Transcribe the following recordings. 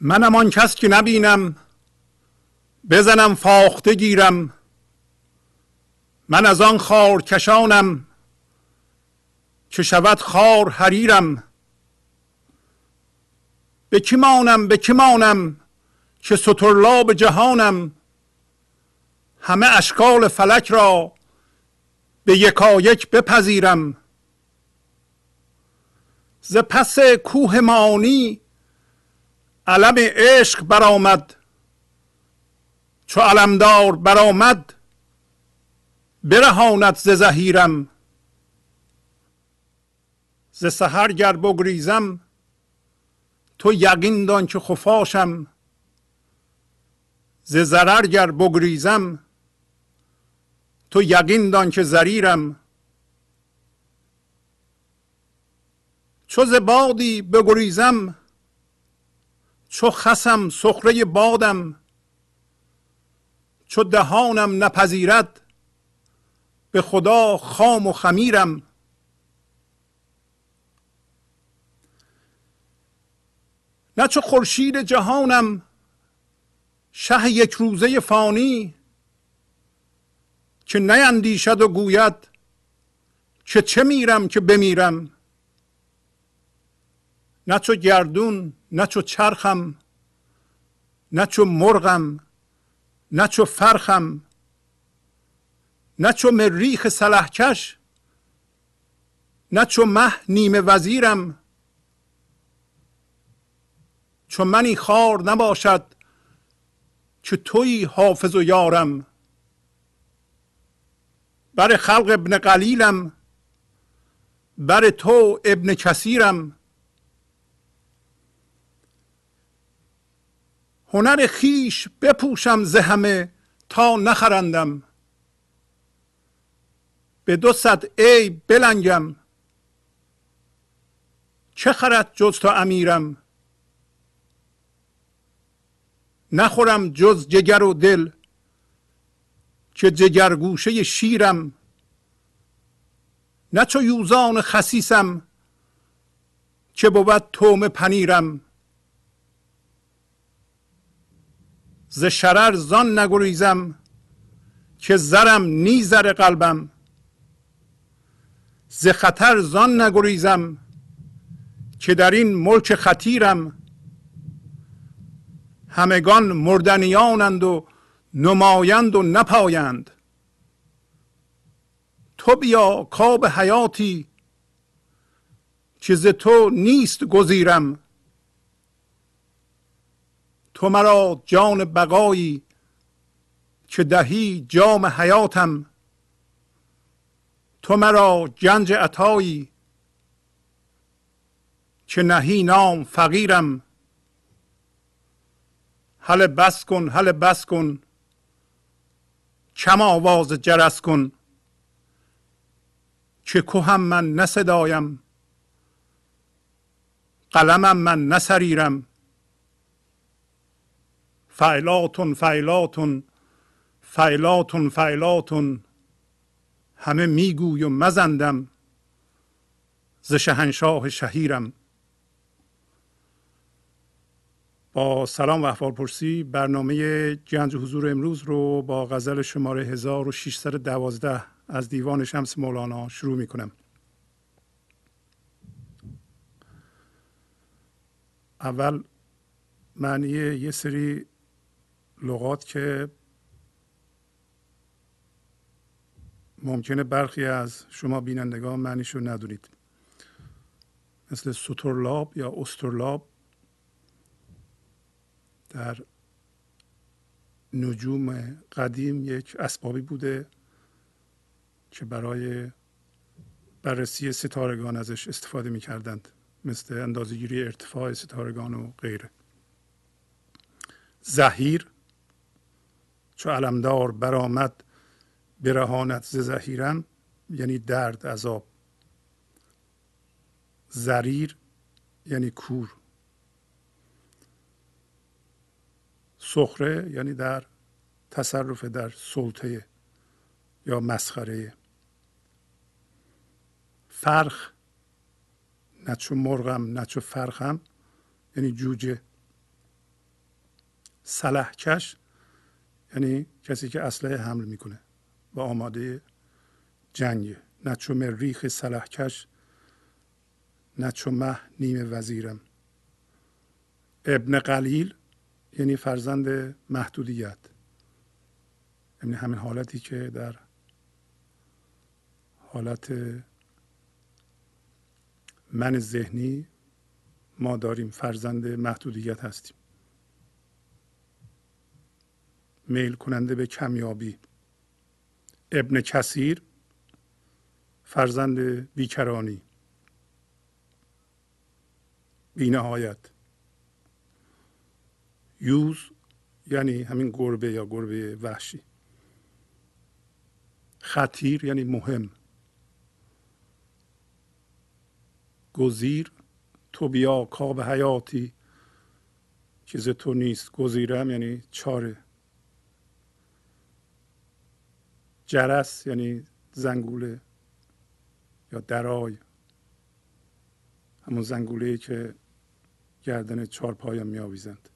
منم آن کس که نبینم، بزنم فاخته گیرم. من از آن خارکشانم که شود خار حریرم. به کی مانم به کی مانم که سترلاب جهانم. همه اشکال فلک را به یکایک بپذیرم. ز پس کوه مانی علم عشق برآمد. چو علمدار برآمد برهاند ز زحیرم. ز سحر گر بگریزم تو یقین دان که خفاشم. ز ضرر گر بگریزم تو یقین دان که ضریرم. چو ز بادی بگریزم چو خسم سخره بادم. چو دهانم نپذیرد به خدا خام و خمیرم. نه چو خورشید جهانم شه یک روزه فانی که نیندیشد و گوید که چه میرم که بمیرم. نه چو گردون نه چو چرخم نه چو مرغم نه چو فرخم. نه چو مریخ سلحکش نه چو مه نیمه وزیرم. چو منی خار نباشد که تویی حافظ و یارم. بر خلق ابن قلیلم بر تو ابن کثیرم. هنر خیش بپوشم ز همه تا نخرندم. به 200 عیب بلنگم چه خرد جز تا امیرم. نخورم جز جگر و دل که جگرگوشه شیرم. نه چو یوزان خسیسم که بود طعم پنیرم. ز شرر زان نگریزم که زرم نی زر قلبم. ز خطر زان نگریزم که در این ملک خطیرم. همگان مردنیانند و نمایند و نپایند. تو بیا کآب حیاتی که ز تو نیست گزیرم. تو مرا جان بقایی که دهی جام حیاتم. تو مرا گنج عطایی که نهی نام فقیرم. هله بس کن هله بس کن کم آواز جرس کن. که کوهم من نه صدایم قلمم من نه سریرم. فیلاتون فیلاتون فیلاتون فیلاتون همه میگوی و مزندم. ز شهنشاه شهیرم. با سلام و احوال پرسی برنامه گنج حضور امروز رو با غزل شماره 1612 از دیوان شمس مولانا شروع می کنم. اول معنی یه سری لغات که ممکنه برخی از شما بینندگان معنیشو ندونید، مثل سترلاب یا استرلاب در نجوم قدیم یک اسبابی بوده که برای بررسی ستارگان ازش استفاده می‌کردند، مثل اندازه‌گیری ارتفاع ستارگان و غیره. زحیر، چو علمدار برآمد برهانت ز زحیرم یعنی درد، عذاب. زریر یعنی کور. سخره یعنی در تصرف، در سلطه یا مسخره. فرخ، نه چو مرغم نه چو فرخم، یعنی جوجه. سلحکش یعنی کسی که اسلحه حمل میکنه و آماده جنگه. نه چو مریخ سلحکش، نه چو مه نیم وزیرم. ابن قلیل یعنی فرزند محدودیت، یعنی همین حالتی که در حالت من ذهنی ما داریم، فرزند محدودیت هستیم، میل کننده به کمیابی. ابن کثیر فرزند بیکرانی، بی‌نهایت. یوز یعنی همین گربه یا گربه وحشی. خطیر یعنی مهم. گزیر، تو بیا کآب حیاتی که ز تو نیست، گزیرم یعنی چاره. جرس یعنی زنگوله یا درای، همون زنگوله‌ای که گردن چارپایان می‌آویزند.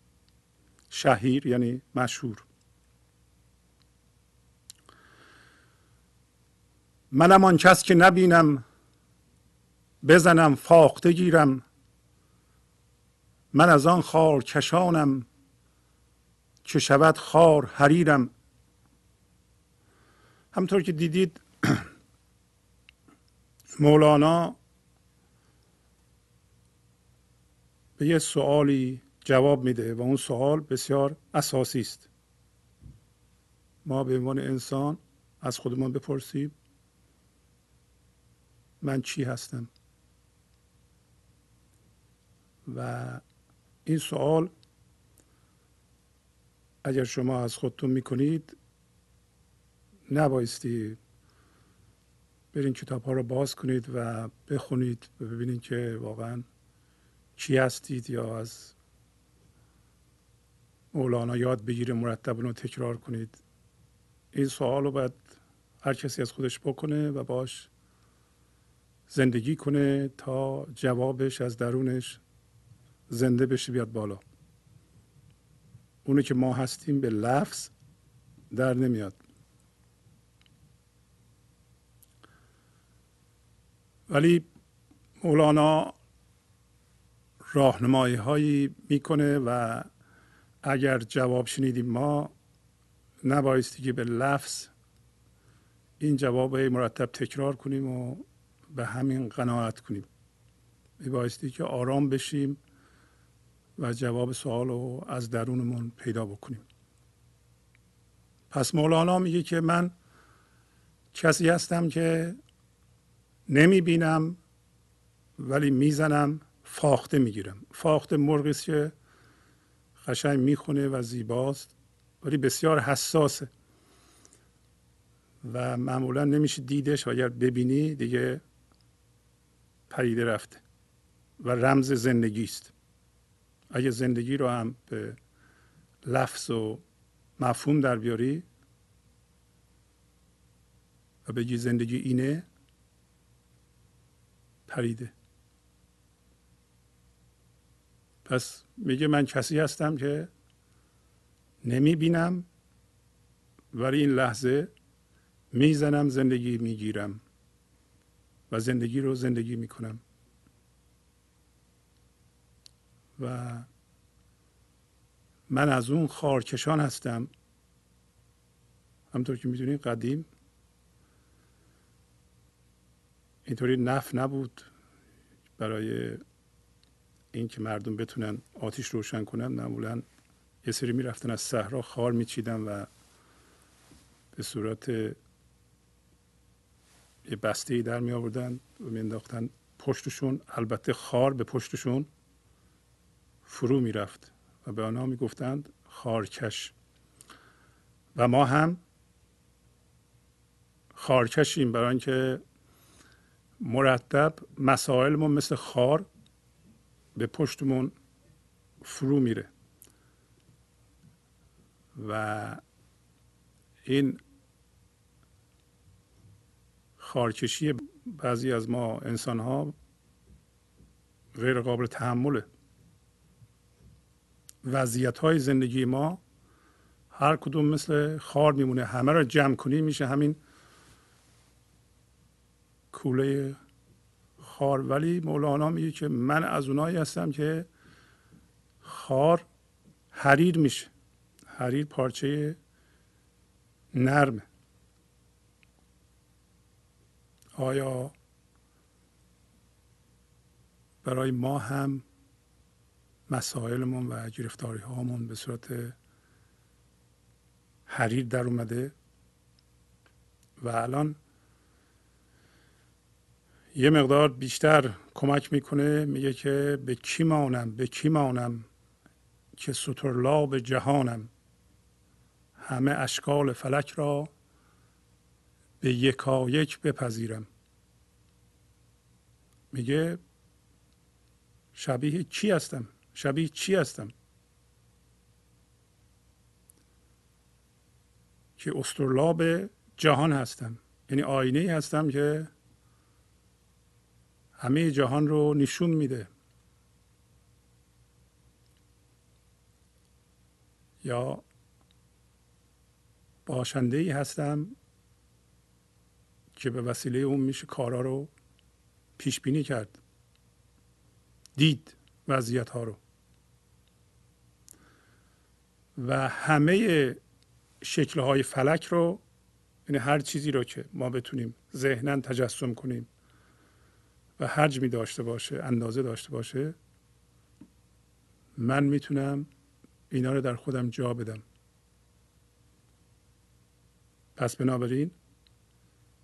شهیر یعنی مشهور. منم آن کس که نبینم، بزنم فاخته گیرم. من از آن خار کشانم، که شود خار حریرم. همطور که دیدید مولانا به یه سوالی جواب میده و اون سوال بسیار اساسی است. ما به عنوان انسان از خودمان بپرسیم من چی هستم؟ و این سوال اگر شما از خودتون میکنید نبایستی برین کتاب ها رو باز کنید و بخونید و ببینید که واقعا چی هستید، یا از مولانا یاد بگیره مرتب اون رو تکرار کنید. این سوال رو باید هر کسی از خودش بکنه و باش زندگی کنه تا جوابش از درونش زنده بشه، بیاد بالا. اونی که ما هستیم به لفظ در نمیاد. ولی مولانا راهنمایی هایی میکنه و اگر جواب شنیدیم ما نبایستی که به لفظ این جواب مرتب تکرار کنیم و به همین قناعت کنیم. میبایستی که آرام بشیم و جواب سوال رو از درونمون پیدا بکنیم. پس مولانا میگه که من کسی هستم که نمیبینم ولی میزنم فاخته میگیرم. فاخته مرغی است که قشنگ میخونه و زیباست ولی بسیار حساسه و معمولا نمیشه دیدش، و اگر ببینی دیگه پریده رفته و رمز زندگی است. اگه زندگی رو هم به لفظ و مفهوم در بیاری و بگی زندگی اینه، پریده. پس میگه من کسی هستم که نمیبینم ولی این لحظه میزنم زندگی میگیرم و زندگی رو زندگی میکنم. و من از اون خارکشان هستم. همطور که میدونید قدیم اینطوری نفت نبود برای اینکه مردم بتونن آتیش روشن کنن. معمولا یه سری میرفتن از صحرا خار میچیدن و به صورت یه بسته‌ای در می آوردن و میانداختن پشتشون. البته خار به پشتشون فرو میرفت و به آنها میگفتند خارکش. و ما هم خارکشیم، برای اینکه مرتب مسائلمون مثل خار به پشتمون فرو میره و این خارکشی بعضی از ما انسان‌ها غیر قابل تحمله. وضعیت‌های زندگی ما هر کدوم مثل خار میمونه، همه را جمع کنیم میشه همین کوله خار. ولی مولانا میگه که من از اونایی هستم که خار حریر میشه، حریر پارچه نرمه. آیا برای ما هم مسائلمون و گرفتاری هامون به صورت حریر در اومده؟ و الان یه مقدار بیشتر کمک میکنه، میگه که به کی مانم، به کی مانم که سترلاب جهانم، همه اشکال فلک را به یکایک بپذیرم. میگه شبیه چی هستم؟ شبیه چی هستم که اسطرلاب جهان هستم؟ یعنی آینه ای هستم که همه جهان رو نشون میده. یا باشنده ای هستم که به وسیله اون میشه کارا رو پیش بینی کرد، دید وضعیت ها رو. و همه شکل های فلک رو، یعنی هر چیزی رو که ما بتونیم ذهناً تجسم کنیم و حجمی داشته باشه، اندازه داشته باشه، من میتونم اینا رو در خودم جا بدم. پس بنابراین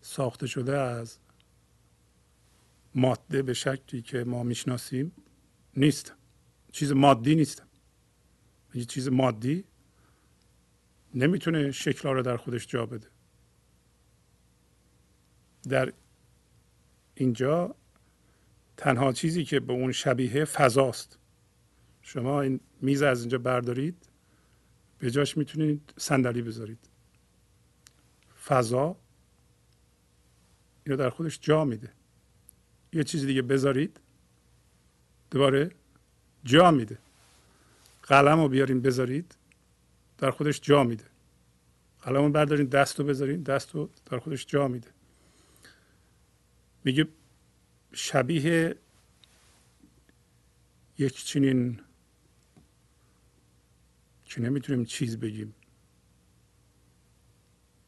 ساخته شده از ماده به شکلی که ما میشناسیم نیست، چیز مادی نیست. یه چیز مادی نمیتونه شکل‌ها رو در خودش جا بده. در اینجا تنها چیزی که به اون شبیه فضاست. شما این میز از اینجا بردارید، به جاش میتونید صندلی بذارید. فضا اینو در خودش جا میده. یه چیز دیگه بذارید دوباره جا میده. قلم رو بیارین بذارید، در خودش جا میده. قلم رو بردارین دست رو بذارین، دست رو در خودش جا میده. میگه شبیه یک چنین که نمیتونیم چیز بگیم،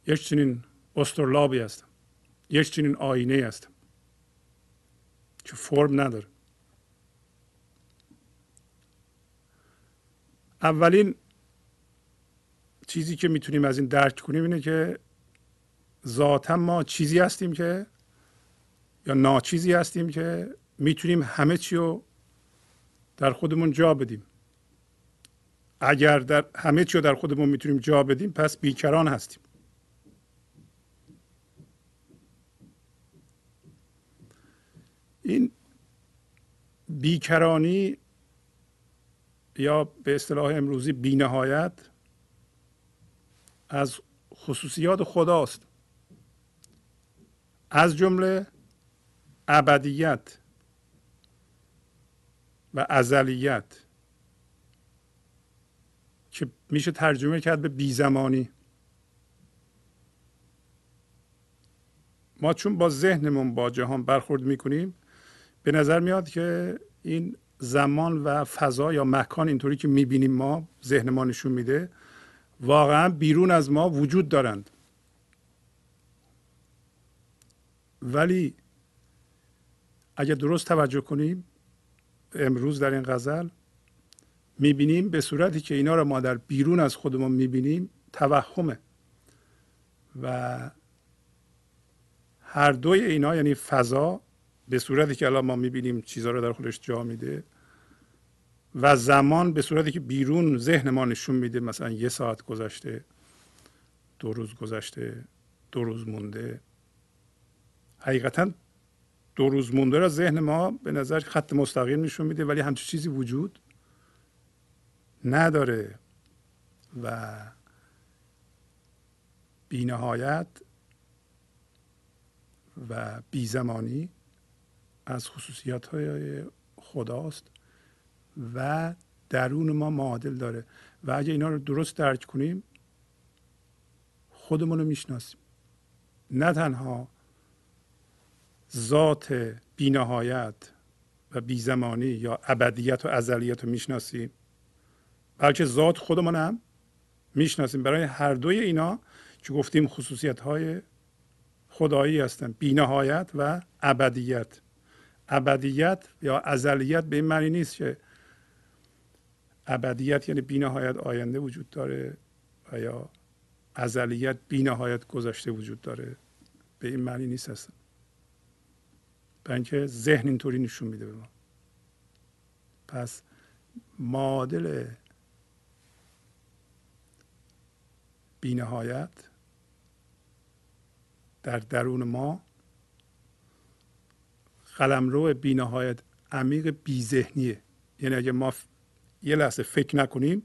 یک چنین اسطرلابی هستم، یک چنین آینه هستم که فرم نداره. اولین چیزی که میتونیم از این درک کنیم اینه که ذاتاً ما چیزی هستیم که، یا ناچیزی هستیم که میتونیم همه چی رو در خودمون جا بدیم. اگر در همه چی رو در خودمون میتونیم جا بدیم، پس بیکران هستیم. این بیکرانی یا به اصطلاح امروزی بی‌نهایت از خصوصیات خداست، از جمله ابدیت و ازلیت که میشه ترجمه کرد به بی‌زمانی. ما چون با ذهنمون با جهان برخورد میکنیم، به نظر میاد که این زمان و فضا یا مکان اینطوری که میبینیم ما، ذهن ما نشون میده، واقعا بیرون از ما وجود دارند. ولی اگر درست توجه کنیم امروز در این غزل میبینیم به صورتی که اینا رو ما در بیرون از خودمون میبینیم توهمه. و هر دوی اینا، یعنی فضا به صورتی که الان ما میبینیم چیزها رو در خودش جا میده، و زمان به صورتی که بیرون ذهن ما نشون میده، مثلا 1 ساعت گذشته، 2 روز گذشته، 2 روز مونده، حقیقتا دو روز مونده را ذهن ما به نظر خط مستقیم نشون میده، ولی همچین چیزی وجود نداره و بی نهایت و بی زمانی از خصوصیات های خداست و درون ما معادل داره و اگه اینا رو درست درک کنیم خودمون رو میشناسیم. نه تنها ذات بی نهایت و بی زمانی یا ابدیت و ازلیت رو میشناسیم، بلکه ذات خودمون هم میشناسیم. برای هر دوی اینا که گفتیم خصوصیت های خدایی هستند، بی نهایت و ابدیت. ابدیت یا ازلیت به این معنی نیست که ابدیت یعنی بی نهایت آینده وجود داره و یا ازلیت بی نهایت گذشته وجود داره، به این معنی نیست هستن، برای اینکه ذهن اینطوری نشون میده به ما. پس معادل بی نهایت در درون ما قلمرو بی نهایت عمیق بی ذهنیه، یعنی اگه ما یه لحظه فکر نکنیم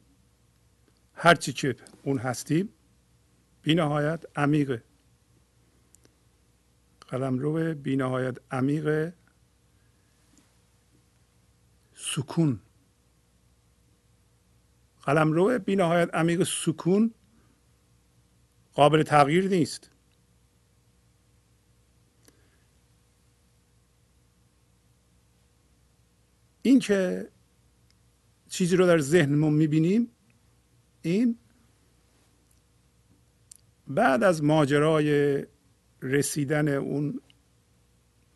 هرچی که اون هستیم بی نهایت عمیقه. قلمرو بی نهایت عمیق سکون، قلمرو بی نهایت عمیق سکون قابل تغییر نیست. این که چیزی رو در ذهنمون میبینیم، این بعد از ماجرای رسیدن اون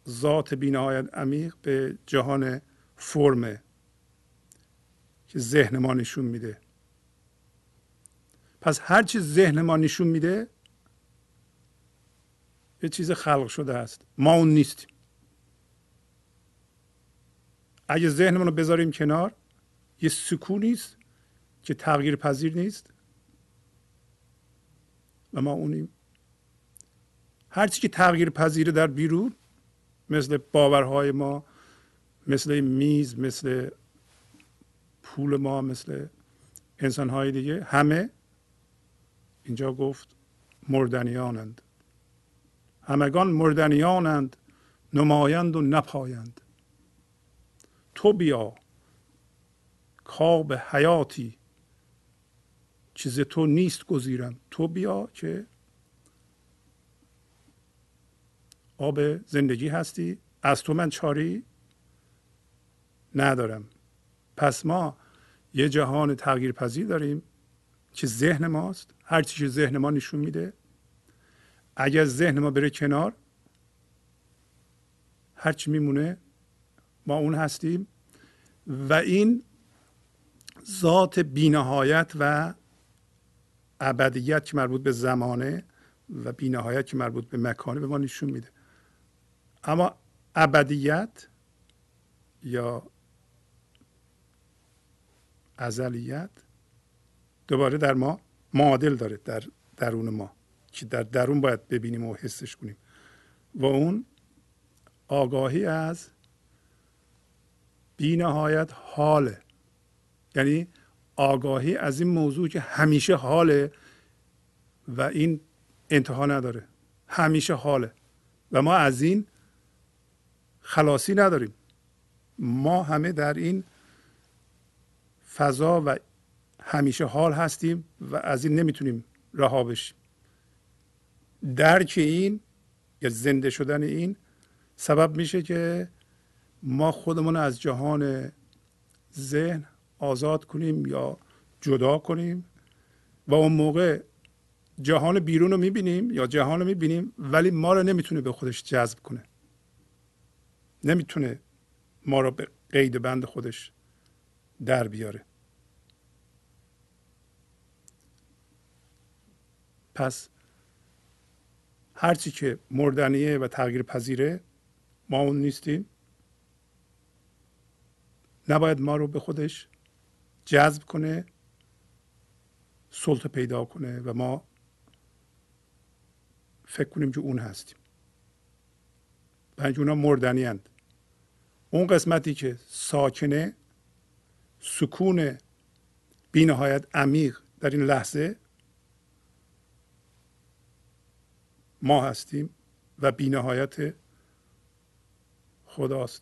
ذات بی‌نهایت عمیق به جهان فرمه که ذهن ما نشون میده. پس هر چیز ذهن ما نشون میده یه چیز خلق شده است، ما اون نیستیم. اگه ذهنمون رو بذاریم کنار، یه سکونی است که تغییر پذیر نیست و ما اونیم. هر چی که تغییر پذیره در بیرون، مثل باورهای ما، مثل میز، مثل پول ما، مثل انسانهای دیگه، همه اینجا گفت مردنیانند، همگان مردنیانند، نمایند و نپایند. تو بیا کاب حیاتی، چیز تو نیست گزیرم. تو بیا که آب زندگی هستی، از تو من چاری ندارم. پس ما یه جهان تغییر پذیر داریم که ذهن ماست، هر چیزی که ذهن ما نشون میده. اگر ذهن ما بره کنار، هر چی میمونه ما اون هستیم و این ذات بی‌نهایت و ابدیت که مربوط به زمانه و بی‌نهایت که مربوط به مکانه به ما نشون میده. اما ابدیت یا ازلیت دوباره در ما معادل داره، در درون ما، که در درون باید ببینیم و حسش کنیم و اون آگاهی از بی‌نهایت حاله، یعنی آگاهی از این موضوع که همیشه حاله و این انتها نداره، همیشه حاله و ما از این خلاصی نداریم. ما همه در این فضا و همیشه حال هستیم و از این نمیتونیم رها بشیم. درک این یا زنده شدن این سبب میشه که ما خودمون از جهان ذهن آزاد کنیم یا جدا کنیم و اون موقع جهان بیرون رو میبینیم یا جهان رو میبینیم، ولی ما رو نمیتونه به خودش جذب کنه، نمیتونه ما رو به قید بند خودش در بیاره. پس هرچی که مردنیه و تغییر پذیره ما اون نیستیم، نباید ما رو به خودش جذب کنه، سلطه پیدا کنه و ما فکر کنیم که اون هستیم. بلکه اونا مردنی هند. اون قسمتی که ساکنه، سکون بی نهایت عمیق در این لحظه ما هستیم و بی نهایت خداست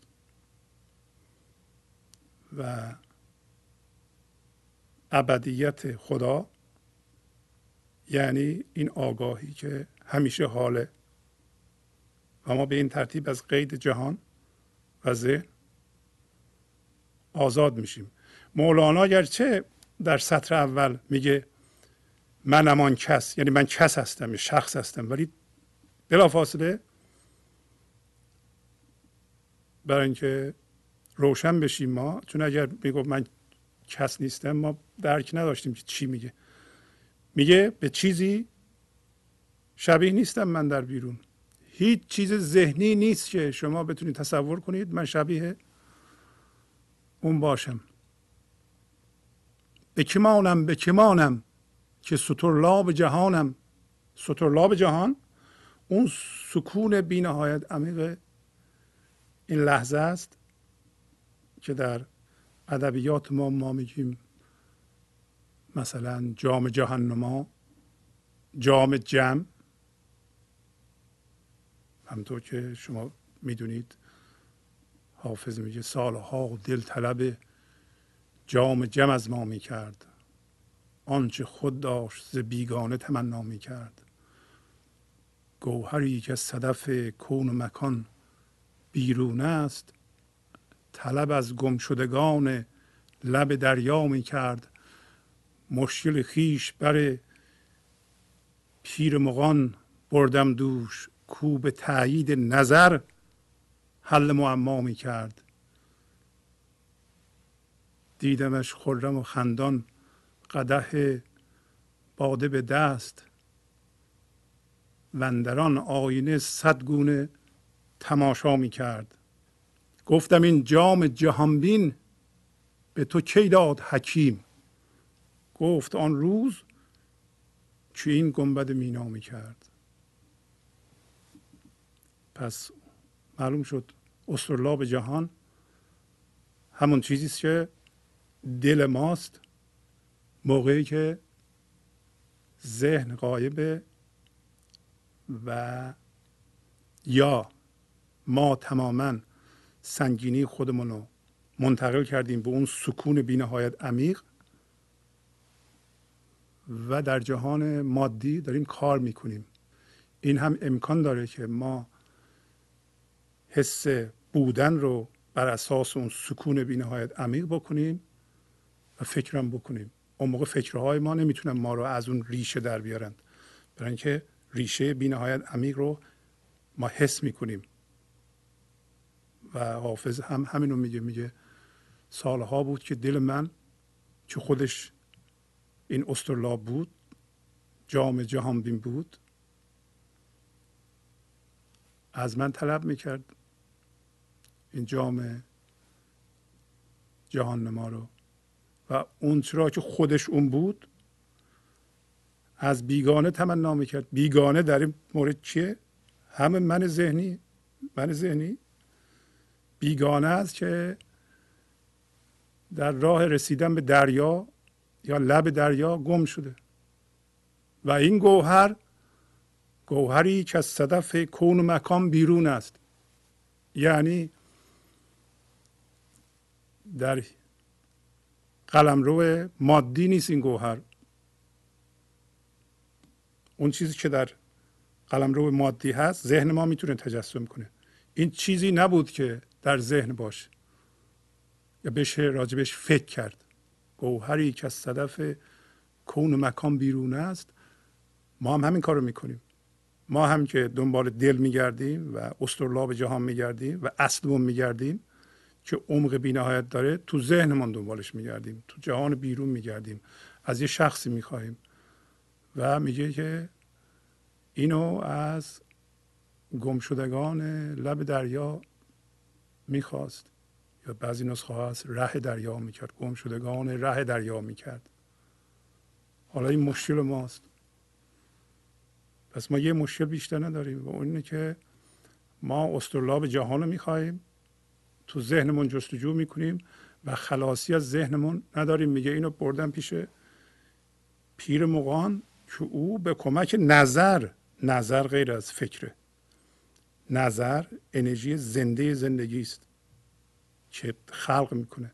و ابدیت خدا، یعنی این آگاهی که همیشه حاله و ما به این ترتیب از قید جهان و ذهن آزاد میشیم. مولانا گرچه در سطر اول میگه منم آن کس، یعنی من کس هستم، شخص هستم، ولی بلافاصله برای اینکه روشن بشیم ما، چون اگر میگفت من کس نیستم ما درک نداشتیم که چی میگه. میگه به چیزی شبیه نیستم من در بیرون، هیچ چیز ذهنی نیست که شما بتونید تصور کنید من شبیه اون باشم. به کمانم به کمانم که سطرلاب جهانم، سطرلاب جهان اون سکون بی نهایت عمیق این لحظه است که در ادبیات ما میگیم مثلا جام جهنما، جام جم، همطور که شما میدونید حافظ میگه سالها دل طلب جام جم از ما میکرد، آنچه خود داشت ز بیگانه تمنا میکرد، گوهری که صدف کون و مکان بیرون است طلب از گمشدگان لب دریا میکرد، مشکل خیش بر پیر مغان بردم دوش، کو به تأیید نظر حل معما میکرد، دیدمش خرم و خندان قدح باده به دست، و اندر آن آینه صد گونه تماشا میکرد، گفتم این جام جهانبین به تو کی داد حکیم، گفت آن روز که این گنبد مینا میکرد. پس معلوم شد اسطرلاب جهان همون چیزی است که دل ماست موقعی که ذهن غایبه و یا ما تماما سنگینی خودمون رو منتقل کردیم به اون سکون بی‌نهایت عمیق و در جهان مادی داریم کار میکنیم. این هم امکان داره که ما حس بودن رو بر اساس اون سکون بی‌نهایت عمیق بکنیم و فکرم بکنیم. اون موقع فکرهای ما نمیتونن ما رو از اون ریشه در بیارند، برای اینکه ریشه بی‌نهایت عمیق رو ما حس میکنیم. و حافظ هم همینو میگه سالها بود که دل من که خودش این اسطرلاب بود، جام جهانبین بود، از من طلب میکرد این جام جهاننما رو و اون چرا که خودش اون بود از بیگانه تمنا میکرد. بیگانه در این مورد چیه؟ همه من ذهنی بیگانه است که در راه رسیدن به دریا یا لب دریا گم شده و این گوهر، گوهری که از صدف کون و مکان بیرون است، یعنی در قلمرو مادی نیست این گوهر. اون چیزی که در قلمرو مادی هست ذهن ما میتونه تجسم کنه، این چیزی نبود که در ذهن باشه یا بشه راجبش فکر کرد. گوهری که از صدف کون و مکان بیرون است، ما هم همین کار رو میکنیم. ما هم که دنبال دل میگردیم و اسطرلاب جهان میگردیم و اصلمون میگردیم که عمق بی‌نهایت داره، تو ذهنمون دنبالش میگردیم، تو جهان بیرون میگردیم، از یه شخصی میخواهیم و میگه که اینو از گمشدگان لب دریا میخواست، یا بعضی نسخه ها از ره دریا میکرد، گمشدگان ره دریا میکرد. حالا این مشکل ماست. پس ما یه مشکل بیشتر نداریم و اون اینه که ما اسطرلاب جهان رو میخواهیم، تو ذهنمون جستجو میکنیم و خلاصی از ذهنمون نداریم. میگه اینو بردم پیش پیر مغان که او به کمک نظر غیر از فکره، نظر انرژی زنده زندگی است که خلق میکنه.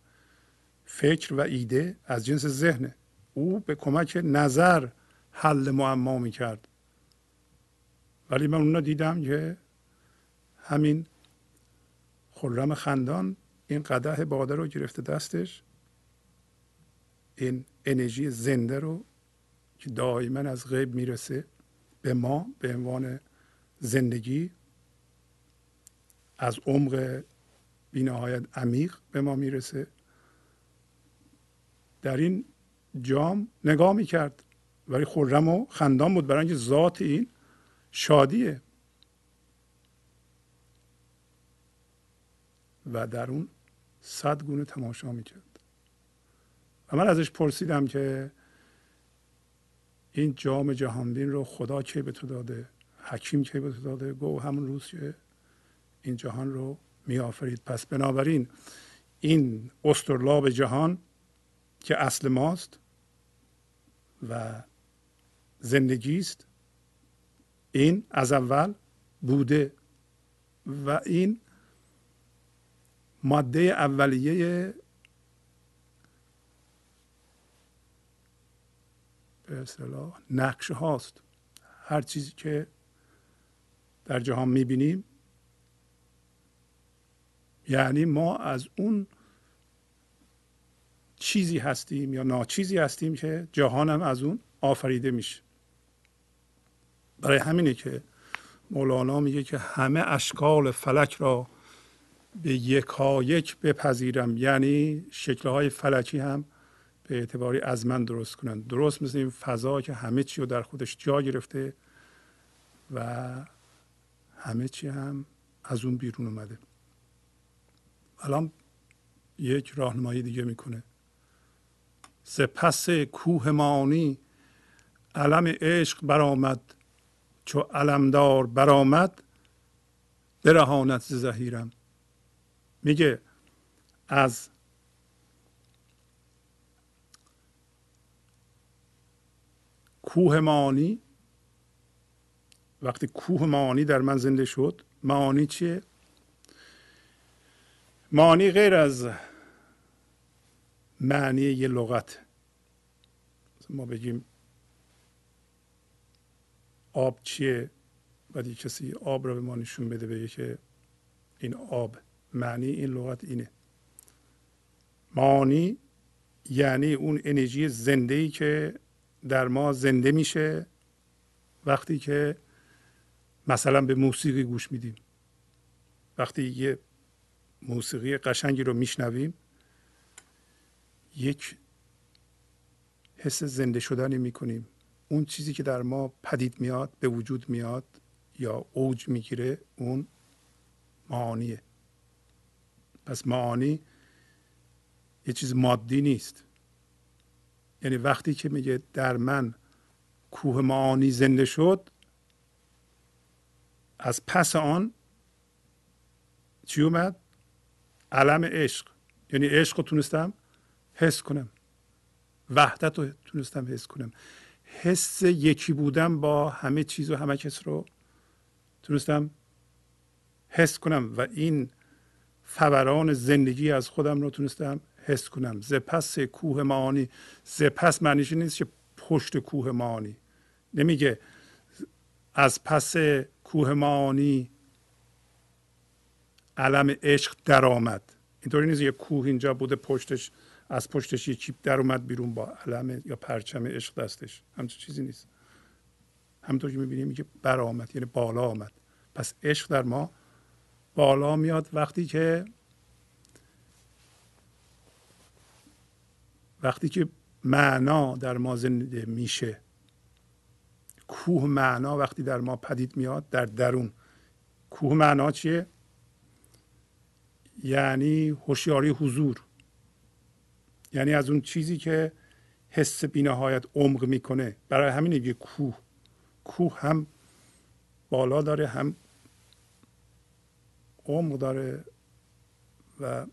فکر و ایده از جنس ذهنه، او به کمک نظر حل معما میکرد. ولی من اونا دیدم که همین خرم خندان این قدح باده رو گرفته دستش، این انرژی زنده رو که دائما از غیب میرسه به ما به عنوان زندگی، از عمق بی‌نهایت عمیق به ما میرسه، در این جام نگاه میکرد. ولی خرم و خندان بود، برای اینکه ذات این شادیه و در اون 100 گونه تماشا میکرد. و من ازش پرسیدم که این جام جهانبین رو خدا کی به تو داده؟ حکیم کی به تو داده؟ گفت همون روز که این جهان رو میآفرید. پس بنابراین این اسطرلاب جهان که اصل ماست و زندگی است، این از اول بوده و این ماده اولیه به اصطلاح نقش هاست. هر چیزی که در جهان میبینیم یعنی ما از اون چیزی هستیم یا ناچیزی هستیم که جهانم از اون آفریده میشه. برای همینه که مولانا میگه که همه اشکال فلک را به یکایک بپذیرم، یعنی شکل‌های فلکی هم به اعتباری از من درست کنند. درست مثل این فضا که همه چی رو در خودش جا گرفته و همه چی هم از اون بیرون اومده. الان یک راهنمایی دیگه میکنه. ز پس کوه مانی علم عشق برآمد، چو علمدار برآمد برهاند ز زحیرم. میگه از کوه معانی، وقتی کوه معانی در من زنده شد، معانی چیه؟ معانی غیر از معنی یه لغت. ما بگیم آب چیه؟ بعد کسی آب را به ما نشون بده بگه که این آب، معنی این لغت اینه. معانی یعنی اون انرژی زنده‌ای که در ما زنده میشه وقتی که مثلا به موسیقی گوش میدیم، وقتی یه موسیقی قشنگی رو میشنویم یک حس زنده شدنی میکنیم. اون چیزی که در ما پدید میاد، به وجود میاد یا اوج میگیره، اون معانیه. پس معانی یه چیز مادی نیست. یعنی وقتی که میگه در من کوه معانی زنده شد، از پس آن چی اومد؟ علم عشق. یعنی عشق رو تونستم حس کنم، وحدت رو تونستم حس کنم، حس یکی بودم با همه چیز و همه کس رو تونستم حس کنم و این فوران زندگی از خودم رو تونستم حس کنم. ز پس کوه معانی، ز پس معنیش نیست که پشت کوه معانی. نمیگه از پس کوه معانی علم عشق در آمد. اینطوری نیست یه کوه اینجا بوده پشتش، از پشتش یه چیپ در اومد بیرون با علم یا پرچم عشق دستش، همچین چیزی نیست. همونطور که میبینیم میگه بر آمد، یعنی بالا آمد. پس عشق در ما بالا میاد وقتی که معنا در ما زنده میشه. کوه معنا وقتی در ما پدید میاد، در درون کوه معنا چیه؟ یعنی هوشیاری حضور، یعنی از اون چیزی که حس بی‌نهایت عمق میکنه. برای همین میگه کوه هم بالا داره هم عمق داره و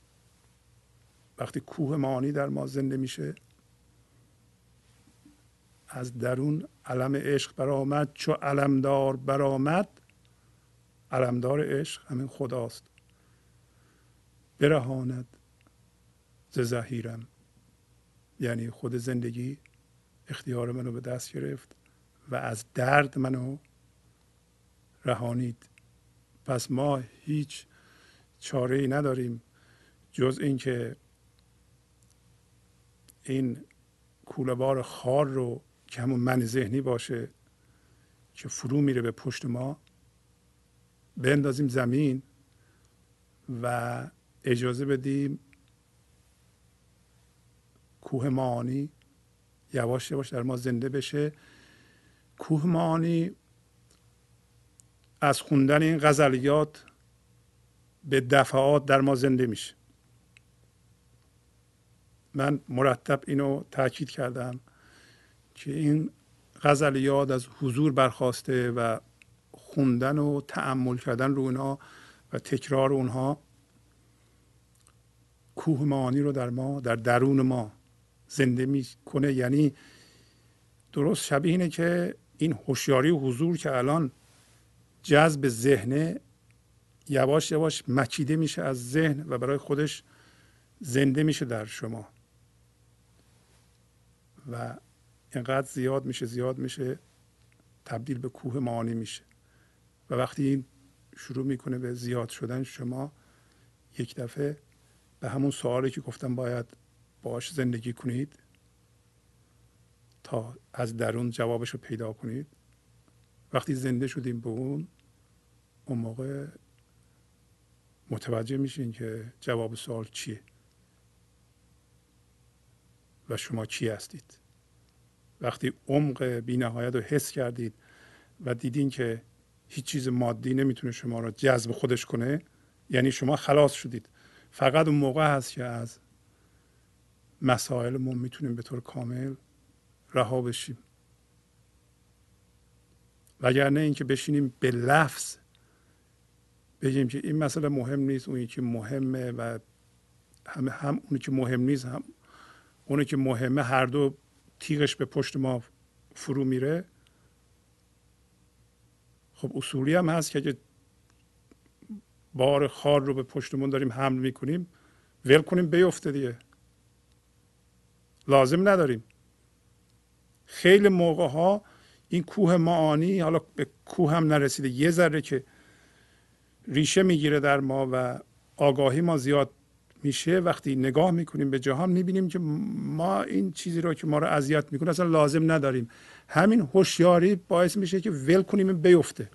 وقتی کوه معانی در ما زنده میشه از درون علم عشق برآمد، چو علمدار برآمد، علمدار عشق همین خداست، برهاند ز زحیرم، یعنی خود زندگی اختیار منو به دست گرفت و از درد منو رهانید. پس ما هیچ چاره‌ای نداریم جز اینکه این کوله‌بار خار رو که همون من ذهنی باشه که فرو میره به پشت ما بندازیم زمین و اجازه بدیم کوه معانی یواش یواش در ما زنده بشه. کوه معانی از خوندن این غزلیات به دفعات در ما زنده میشه. من مرتب اینو تاکید کردم که این غزلیات از حضور برخواسته و خوندن و تأمل کردن رو اونها و تکرار اونها کوه معانی رو در ما، در درون ما زنده میکنه. یعنی درست شبیه اینه که این هوشیاری و حضور که الان جذب ذهنه یواش یواش مچیده میشه از ذهن و برای خودش زنده میشه در شما و اینقدر زیاد میشه تبدیل به کوه معانی میشه. و وقتی این شروع میکنه به زیاد شدن، شما یک دفعه به همون سوالی که گفتم باید باش زندگی کنید تا از درون جوابش رو پیدا کنید، وقتی زنده شدیم به اون موقع متوجه میشین که جواب سوال چیه و شما چی هستید. وقتی عمق بی‌نهایت رو حس کردید و دیدین که هیچ چیز مادی نمیتونه شما رو جذب خودش کنه، یعنی شما خلاص شدید. فقط اون موقع هست که از مسائل ما میتونیم به طور کامل رها بشیم، وگرنه اینکه بشینیم به لفظ بگیم که این مسئله مهم نیست، اون یکی مهمه و هم اونی که مهم نیست هم اونی که مهمه، هر دو تیغش به پشت ما فرو میره. خب اصولی هم هست که اگه بار خار رو به پشتمون داریم حمل میکنیم ول کنیم بیفته دیگه، لازم نداریم. خیلی موقع ها این کوه معانی، حالا به کوه هم نرسیده، یه ذره که ریشه میگیره در ما و آگاهی ما زیاد میشه، وقتی نگاه میکنیم به جهان میبینیم که ما این چیزی رو که ما رو اذیت میکنه اصلا لازم نداریم. همین هوشیاری باعث میشه که ول کنیم بیفته.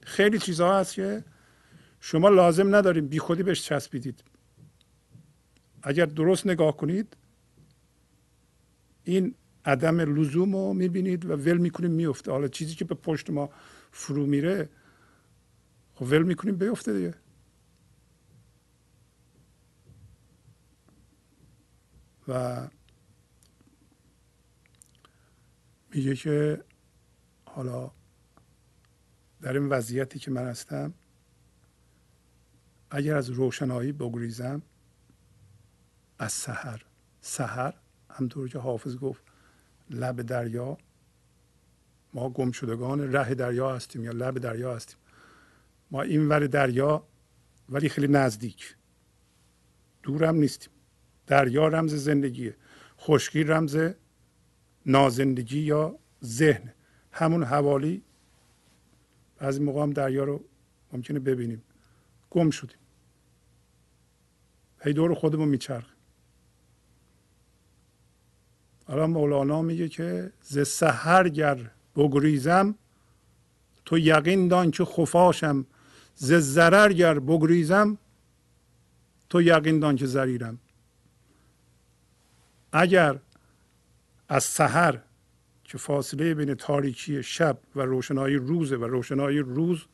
خیلی چیزها هست که شما لازم نداریم، بی خودی بهش چسبیدید. اگر درست نگاه کنید این عدم لزوم رو میبینید و ول میکنیم میفته. حالا چیزی که به پشت ما فرو میره خب ول میکنیم بیفته دیگه. و میگه که حالا در این وضعیتی که من هستم اگر از روشنایی بگریزم، از سحر همطور که حافظ گفت لب دریا، ما گمشدگان ره دریا هستیم یا لب دریا هستیم، ما این ور دریا ولی خیلی نزدیک، دورم نیستیم. دریا رمز زندگیه، خشکی رمز نازندگی یا ذهن. همون حوالی از این موقع هم دریا رو ممکنه ببینیم. گم شدیم، هی دور خودمون میچرخیم. الان مولانا میگه که ز سحر گر بگریزم تو یقین دان که خفاشم، ز ضرر گر بگریزم تو یقین دان که ضریرم. اگر از سحر که فاصله بین تاریکی شب و روشنایی روزه و روشنایی روز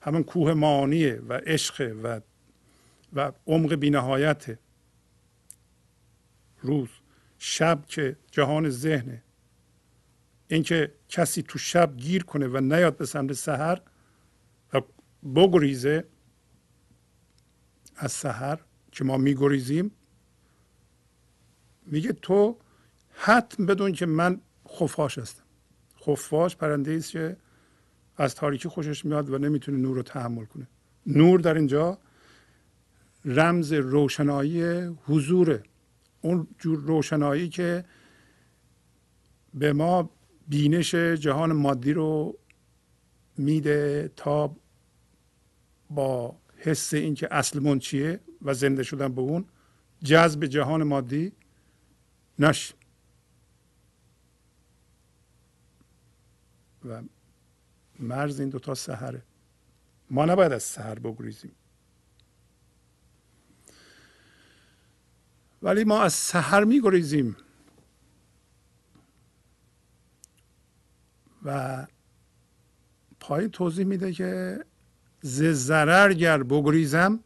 همون کوه معانیه و عشقه و عمق بی‌نهایت روز، شب که جهان ذهنه، اینکه کسی تو شب گیر کنه و نیاد به سمت سحر و بگریزه از سحر که ما میگریزیم، میگه تو حتم بدون که من خفاش هستم. خفاش پرنده است که از تاریکی خوشش میاد و نمیتونه نور رو تحمل کنه. نور در اینجا رمز روشنایی حضوره، اون جور روشنایی که به ما بینش جهان مادی رو میده تا با حس اینکه اصلمون چیه و زنده شدن به اون جذب جهان مادی نشیم. و مرز این دوتا سحره. ما نباید از سحر بگریزیم، ولی ما از سحر میگریزیم و پایین توضیح میده که ز ضرر گر بگریزم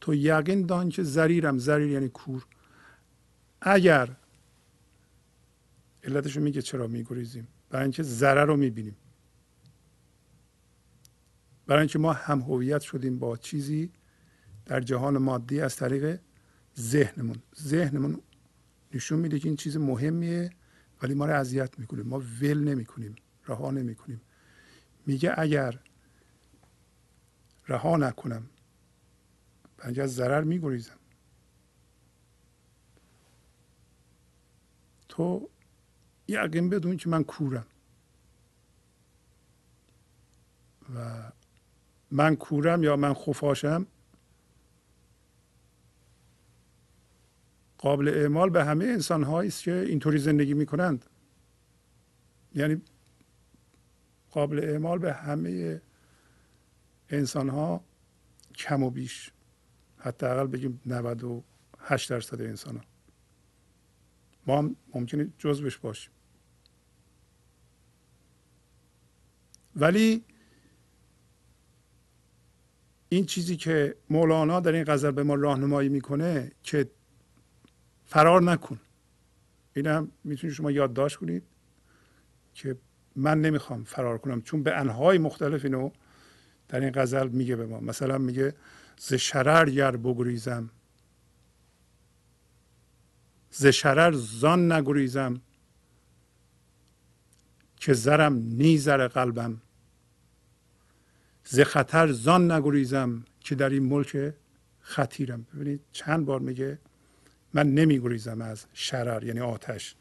تو یقین دان که ضریرم. ضریر یعنی کور. اگر علتش رو میگه چرا میگریزیم، برای اینکه ضرر رو میبینیم، برای اینکه ما هم هویت شدیم با چیزی در جهان مادی از طریق ذهنمون. ذهنمون نشون میده که این چیز مهمیه ولی ما رو اذیت میکنیم، ما ول نمیکنیم، رها نمیکنیم. میگه اگر رها نکنم، برای اینکه از ضرر میگریزم، تو یقین بدون که من کورم و من کورم یا من خفاشم قابل اعمال به همه انسان هایی است که اینطوری زندگی می کنند. یعنی قابل اعمال به همه انسان ها کم و بیش، حتی اقل بگیم 98% انسان ها. ما هم ممکنه جزوش باشیم، ولی این چیزی که مولانا در این غزل به ما راهنمایی میکنه که فرار نکن، این هم میتونید شما یادداشت کنید که من نمیخوام فرار کنم، چون به انواع مختلف اینو در این غزل میگه به ما. مثلا میگه ز شرر گر بگریزم، ز شرر زان نگریزم که زرم نی زر قلبم، ز خطر زان نگریزم که در این ملک خطیرم. ببینید چند بار میگه من نمیگریزم از شرر، یعنی آتش.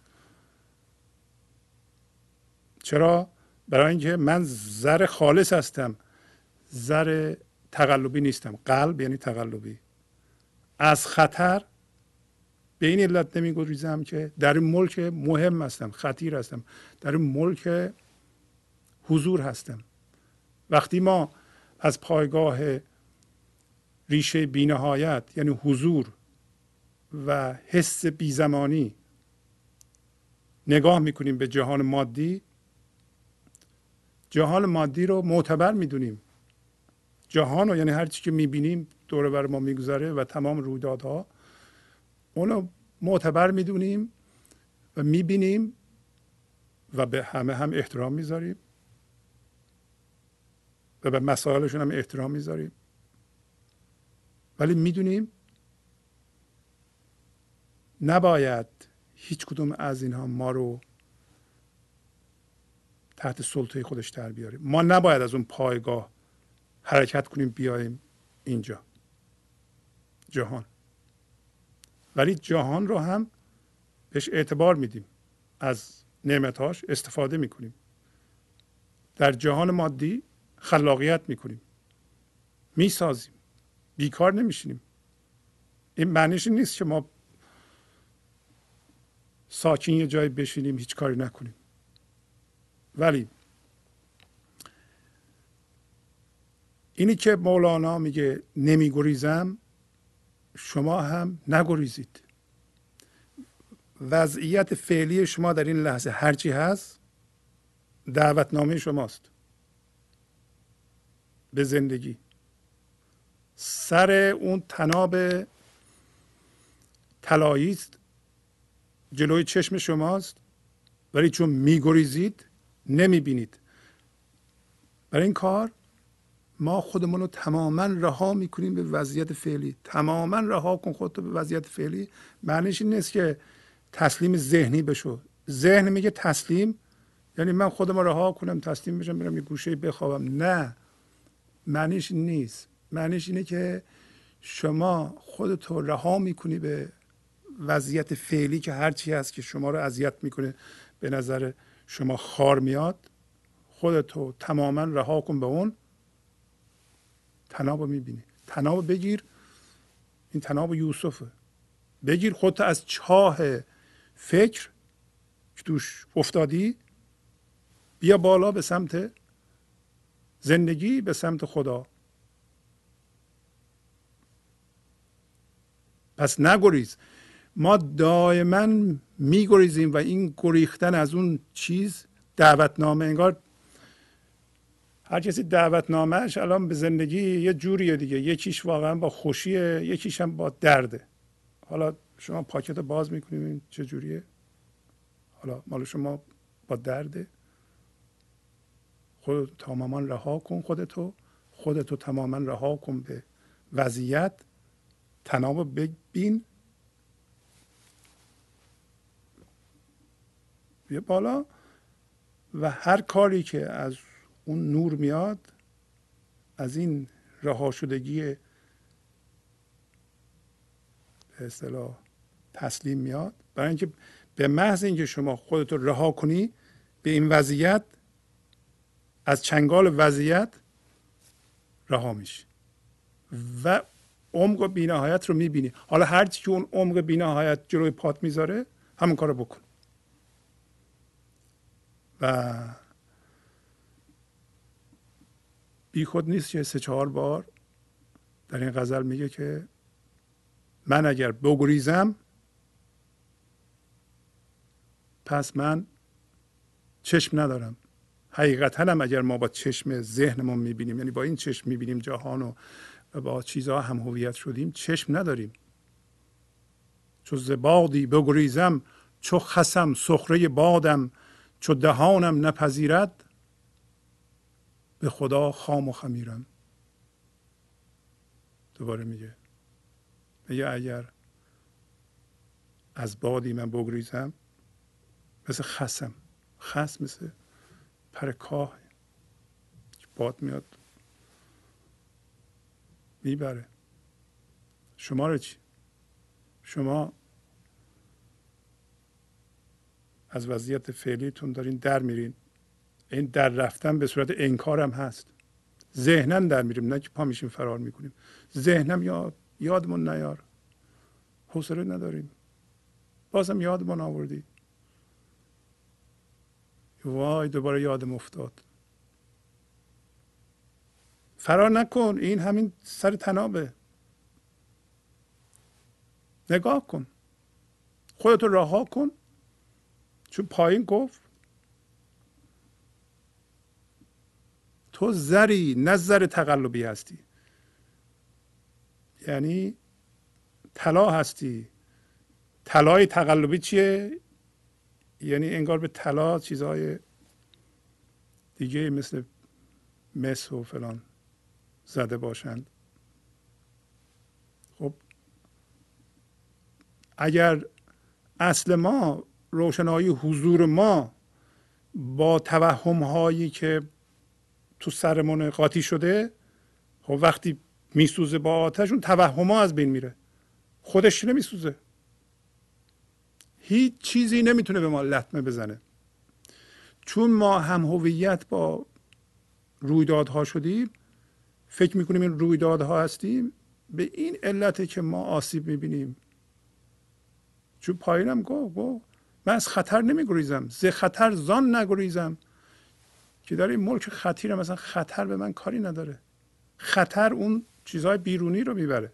چرا؟ برای اینکه من زر خالص هستم، زر تقلبی نیستم. قلب یعنی تقلبی. از خطر به این علت نمیگریزم که در این ملک مهم هستم، خطیر هستم، در این ملک حضور هستم. وقتی ما از پایگاه ریشه بی‌نهایت یعنی حضور و حس بیزمانی نگاه میکنیم به جهان مادی، جهان مادی رو معتبر میدونیم. جهان رو یعنی هر چیزی که میبینیم دور و بر ما میگذره و تمام رویدادها، اون رو معتبر میدونیم و میبینیم و به همه هم احترام میذاریم و به مسائلشون هم احترام میذاریم، ولی میدونیم نباید هیچ کدوم از اینها ما رو تحت سلطه خودش در بیاریم. ما نباید از اون پایگاه حرکت کنیم بیاییم اینجا جهان، ولی جهان رو هم بهش اعتبار میدیم، از نعمتاش استفاده میکنیم، در جهان مادی خلاقیت میکنیم، میسازیم، بیکار نمیشینیم. این معنیش نیست که ما ساکن یه جایی بشینیم هیچ کاری نکنیم، ولی اینی که مولانا میگه نمیگریزم، شما هم نگریزید. وضعیت فعلی شما در این لحظه هرچی هست دعوتنامه شماست به زندگی. سر اون طناب طلایی است جلوی چشم شماست، ولی چون میگریزید نمیبینید. برای این کار ما خودمون رو تماما رها میکنیم به وضعیت فعلی. تماما رها کن خودتو به وضعیت فعلی، معنیش این نیست که تسلیم ذهنی بشو. ذهن میگه تسلیم یعنی من خودم رو رها کنم، تسلیم بشم، برم یه گوشه بخوابم. نه، معنیش نیست. معنیش اینه که شما خودتو رها میکنی به وضعیت فعلی که هرچی هست که شما رو اذیت میکنه، به نظر شما خار میاد، خودتو تماما رها کن به اون، تناب رو میبینی. تناب بگیر، این تناب یوسفه. بگیر خودت از چاه فکر که توش افتادی، بیا بالا به سمت زندگی، به سمت خدا. پس نگریز. ما دائما میگریزیم و این گریختن از اون چیز دعوتنامه، انگار هر کسی دعوتنامهش الان به زندگی یه جوریه دیگه. یکیش واقعا با خوشیه، یکیش هم با درده. حالا شما پاکت رو باز میکنیم این چه جوریه؟ حالا مال شما با درده. خودتو تماما رها کن، خودتو تماما رها کن به وضعیت، تناب ببین، بیا بالا و هر کاری که از اون نور میاد، از این رها شدگی به اصطلاح تسلیم میاد. برای اینکه به محض اینکه شما خودت رو رها کنی به این وضعیت، از چنگال وضعیت رها میشی و عمق بی‌نهایت رو میبینی. حالا هرچی که اون عمق بی‌نهایت جلوی پات میذاره همون کار رو بکن. و بی خود نیست که 3-4 بار در این غزل میگه که من اگر بگریزم پس من چشم ندارم. حقیقتاً هم اگر ما با چشم ذهنمون میبینیم، یعنی با این چشم میبینیم جهان و با چیزها هم هویت شدیم، چشم نداریم. چو ز بادی بگریزم، چو خسم سخره بادم، چو دهانم نپذیرد، به خدا خام و خمیرم. دوباره میگه اگر از بادی من بگریزم، مثل خسم، خسم مثل پر کاه باد میاد میبره. شما رو چی؟ شما از وضعیت فعلیتون دارین در میرین. این در رفتن به صورت انکارم هست. ذهنن در میریم، نه که پا میشیم فرار میکنیم. ذهنم یادمون نیار، حوصله نداریم، بازم یادمون آوردی، وای دوباره یادم افتاد. فرار نکن، این همین سر تنابه. نگاه کن، خودتو رها کن. چون پایین گفت تو زری نه زر تقلبی هستی، یعنی طلا هستی. طلای تقلبی چیه؟ یعنی انگار به طلا چیزهای دیگه مثل مس و فلان زده باشند. خب اگر اصل ما، روشنایی حضور ما با توهم هایی که تو سرمون قاطی شده، خب وقتی میسوزه با آتش اون توهم ها از بین میره، خودش نمیسوزه. هیچ چیزی نمیتونه به ما لطمه بزنه. چون ما هم هویت با رویدادها شدیم، فکر میکنیم این رویدادها هستیم، به این علته که ما آسیب میبینیم. چون پایینم گو من از خطر نمیگریزم، ز خطر زان نگریزم که داره این ملک خطیره. مثلا خطر به من کاری نداره. خطر اون چیزهای بیرونی رو میبره،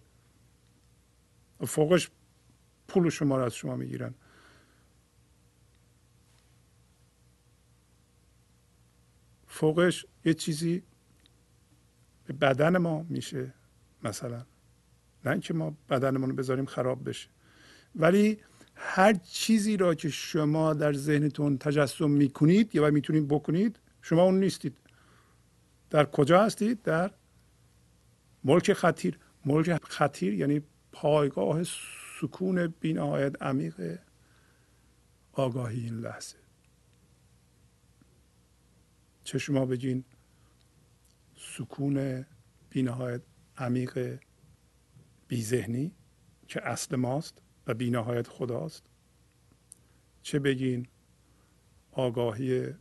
فوقش پول شما رو از شما میگیرن. فوقش یه چیزی به بدن ما میشه مثلا، نه اینکه ما بدنمون رو بذاریم خراب بشه. ولی هر چیزی را که شما در ذهنتون تجسم میکنید یا میتونید بکنید، شما اون نیستید. در کجا هستید؟ در ملک خطیر یعنی پایگاه سکون بی‌نهایت عمیق آگاهی این لحظه. چه شما بگین سکون بی‌نهایت عمیق بی ذهنی که اصل ماست و بی‌نهایت خداست، چه بگین آگاهی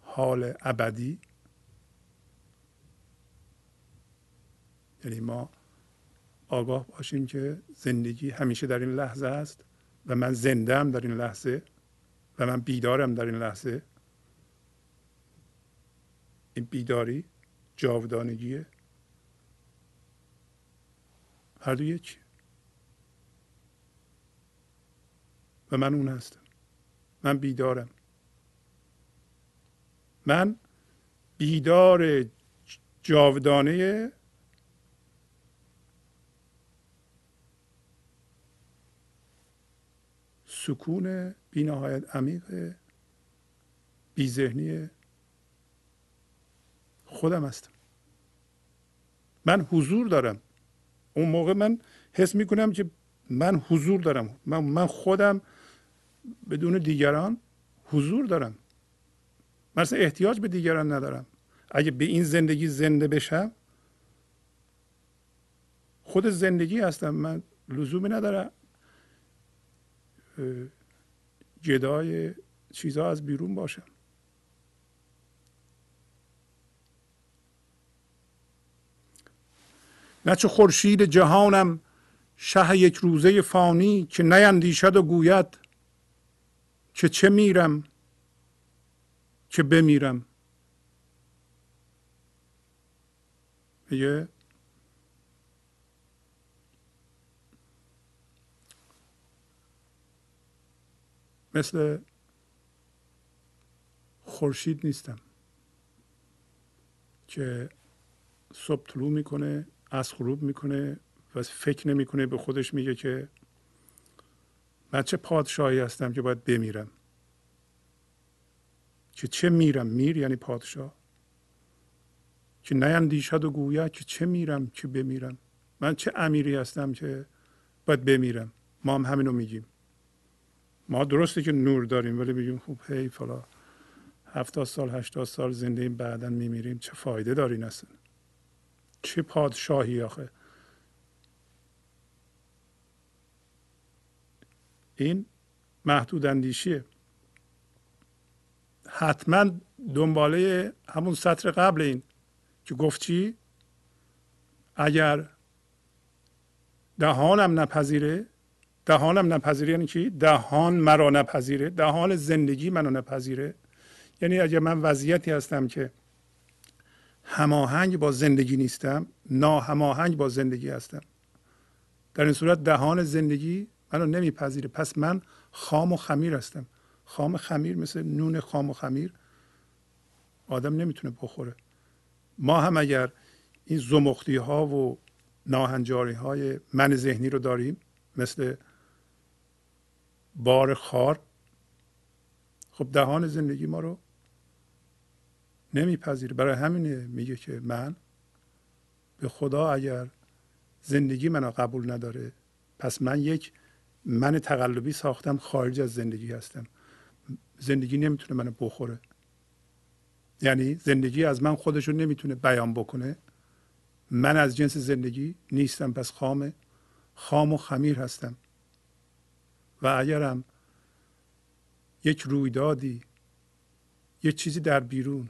حال ابدی، یعنی ما آگاه باشیم که زندگی همیشه در این لحظه است و من زنده‌ام در این لحظه و من بیدارم در این لحظه. این بیداری جاودانگیه، هر دو یکی و من اون هستم، من بیدارم، من بیدار جاودانه سکون بی‌نهایت عمیق بی ذهنی خودم هستم. من حضور دارم. اون موقع من حس میکنم که من حضور دارم، من خودم بدون دیگران حضور دارم، من اصلا احتیاج به دیگران ندارم. اگه به این زندگی زنده بشم خود زندگی هستم، من لزومی نداره جدای چیزها از بیرون باشم. نه چه خورشید جهانم شه یک روزه فانی که نیندیشد و گوید که چه میرم که بمیرم. میگه مثل خورشید نیستم که صبح طلوع میکنه از غروب میکنه و فکر نمیکنه، به خودش میگه که من چه پادشاهی هستم که باید بمیرم که چه میرم. میر یعنی پادشاه. که نیندیشد و گوید که چه میرم که بمیرم. من چه امیری هستم که باید بمیرم. ما هم همینو میگیم. ما درسته که نور داریم ولی میگیم خب هی فلا 70 سال 80 سال زنده بعدن میمیریم، چه فایده داری نسن، چه پادشاهی آخه. این محدود اندیشیه، حتما دنباله همون سطر قبل این که گفت چی؟ اگر دهانم نپذیره یعنی چی؟ دهان مرا نپذیره، دهان زندگی منو نپذیره. یعنی اگر من وضعیتی هستم که هماهنگ با زندگی نیستم، ناهماهنگ با زندگی هستم، در این صورت دهان زندگی منو نمیپذیره. پس من خام و خمیر هستم. خام خمیر مثل نون خام و خمیر آدم نمیتونه بخوره. ما هم اگر این زمختی ها و ناهنجاری های من ذهنی رو داریم مثل بار خار، خب دهان زندگی ما رو نمیپذیره. برای همینه میگه که من به خدا اگر زندگی منو قبول نداره پس من یک من تقلبی ساختم، خارج از زندگی هستم، زندگی نمیتونه منو بخوره. یعنی زندگی از من خودشو نمیتونه بیان بکنه، من از جنس زندگی نیستم، پس خام و خمیر هستم. و اگرم یک رویدادی، یک چیزی در بیرون،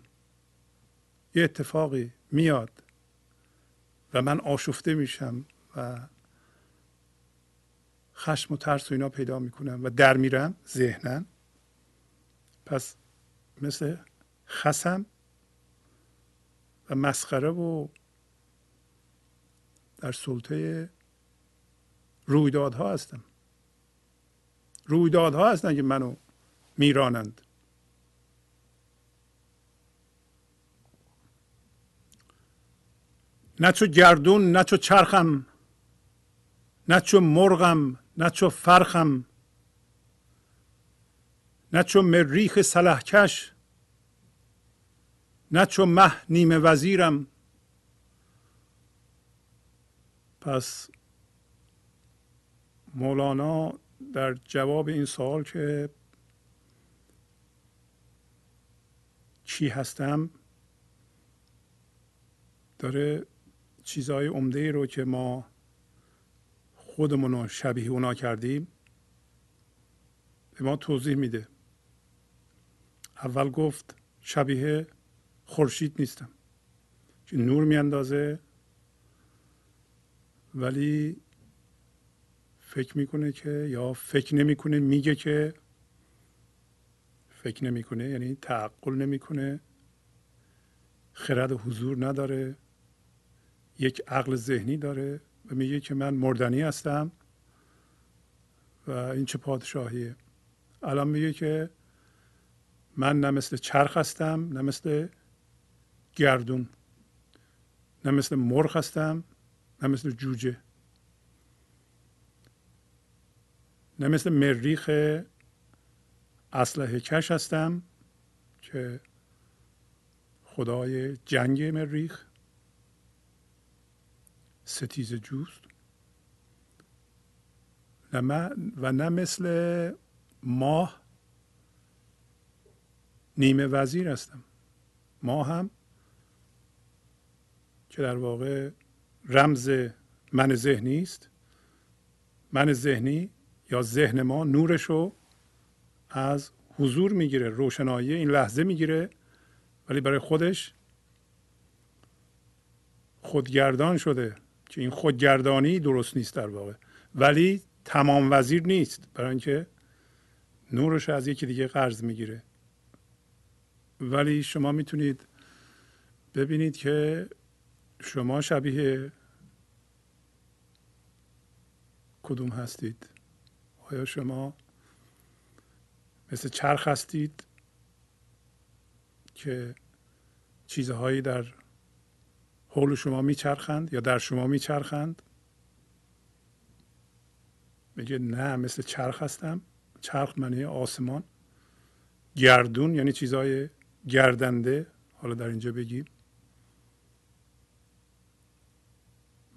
یه اتفاقی میاد و من آشفته میشم و خشم و ترس و اینا پیدا میکنم و در میرم ذهنن، پس مثل خسم و مسخره و در سلطه رویدادها هستم. رویدادها هستن که منو میرانند. نه چو گردون نه چو چرخم، نه چو مرغم نه چو فرخم، نه چو مریخ سلحکش، نه چو مه نیمه وزیرم، پس مولانا در جواب این سوال که چی هستم، داره چیزهای عمده‌ای رو که ما خودمون رو شبیه اونا کردیم به ما توضیح میده. اول گفت شبیه خورشید نیستم که نور میاندازه، ولی فکر میکنه که، یا فکر نمیکنه، میگه که فکر نمیکنه یعنی تعقل نمیکنه، خرد و حضور نداره، یک عقل ذهنی داره و میگه که من مردنی هستم و این چه پادشاهیه. الان میگه که من نه مثل چرخ هستم، نه مثل گردون، نه مثل مرغ هستم، نه مثل جوجه، نه مثل مریخ اسلحه کش هستم که خدای جنگ مریخ ستیزه جوست، و نه مثل ماه نیمه وزیر هستم. ماه هم که در واقع رمز من ذهنی است، من ذهنی یا ذهن ما نورشو از حضور میگیره، روشنایی این لحظه میگیره، ولی برای خودش خودگردان شده که این خودگردانی درست نیست در واقع، ولی تمام وزیر نیست، برای اینکه نورش از یکی دیگه قرض میگیره. ولی شما میتونید ببینید که شما شبیه کدوم هستید؟ آیا شما مثل چرخ هستید که چیزهایی در حول شما میچرخند یا در شما میچرخند؟ میگه نه، مثل چرخ هستم. چرخ معنی آسمان، گردون یعنی چیزهای گردنده، حالا در اینجا بگیم.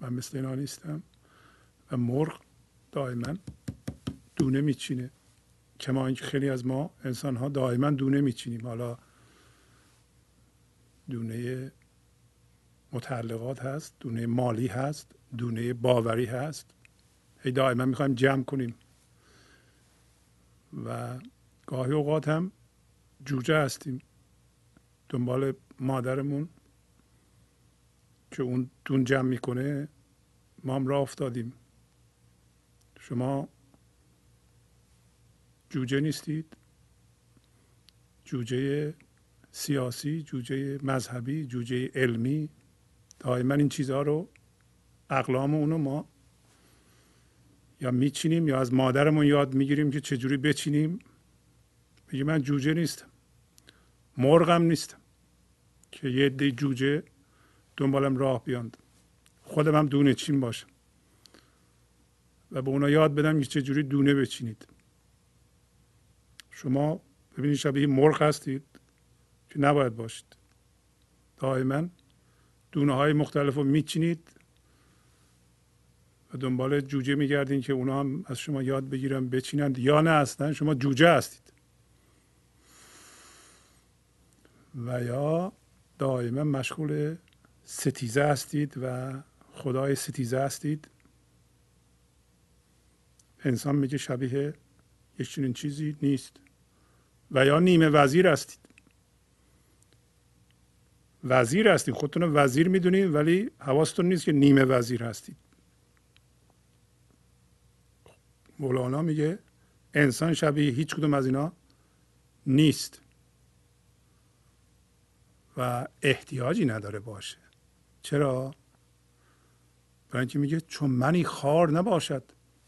من مثل اینا نیستم. و مرغ دائما دونه میچینه، کما اینکه خیلی از ما انسان ها دائما دونه میچینیم، حالا دونه متعلقات هست، دونه مالی هست، دونه باوری هست، هی دائما میخوایم جمع کنیم. و گاهی اوقات هم جوجه هستیم، دنبال مادرمون که اون دون جمع میکنه، ما هم راه افتادیم. شما جوجه نیستید، جوجه سیاسی، جوجه مذهبی، جوجه علمی، دائما این چیزها رو، اقلام اونو ما یا میچینیم یا از مادرمون یاد میگیریم که چجوری بچینیم. میگه من جوجه نیستم، مرغم نیستم که یه عده جوجه دنبالم راه بیاند، خودم هم دونه چین باشم و به اونا یاد بدم که چجوری دونه بچینید. شما ببینید شبیه مرغ هستید که نباید باشید، دائما دونه های مختلف رو میچینید و دنبال جوجه میگردین که اونا هم از شما یاد بگیرن بچینند، یا نه اصلا شما جوجه هستید. و یا دائما مشغول ستیزه هستید و خدای ستیزه هستید. انسان میگه شبیه یک چنین چیزی نیست. و یا نیمه وزیر هستید، وزیر هستید، خودتون رو وزیر میدونید ولی حواستون نیست که نیمه وزیر هستید. مولانا میگه انسان شبیه هیچ کدوم از اینا نیست و احتیاجی نداره باشه. چرا؟ برای اینکه میگه چون منی خوار نباشد.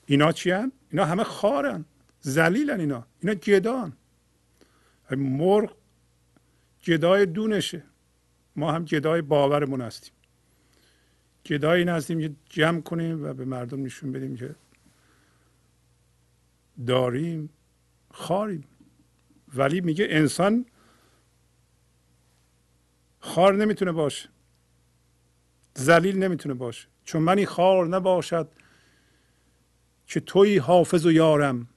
اینا چی هن؟ اینا همه خوارن، ذلیلن، اینا گدان. مرغ گدای دونشه، ما هم گدای باورمون هستیم، گدای این هستیم که جمع کنیم و به مردم نشون بدیم که داریم، خاریم. ولی میگه انسان خار نمیتونه باشه، ذلیل نمیتونه باشه، چون منی خوار نباشد که توی حافظ و یارم.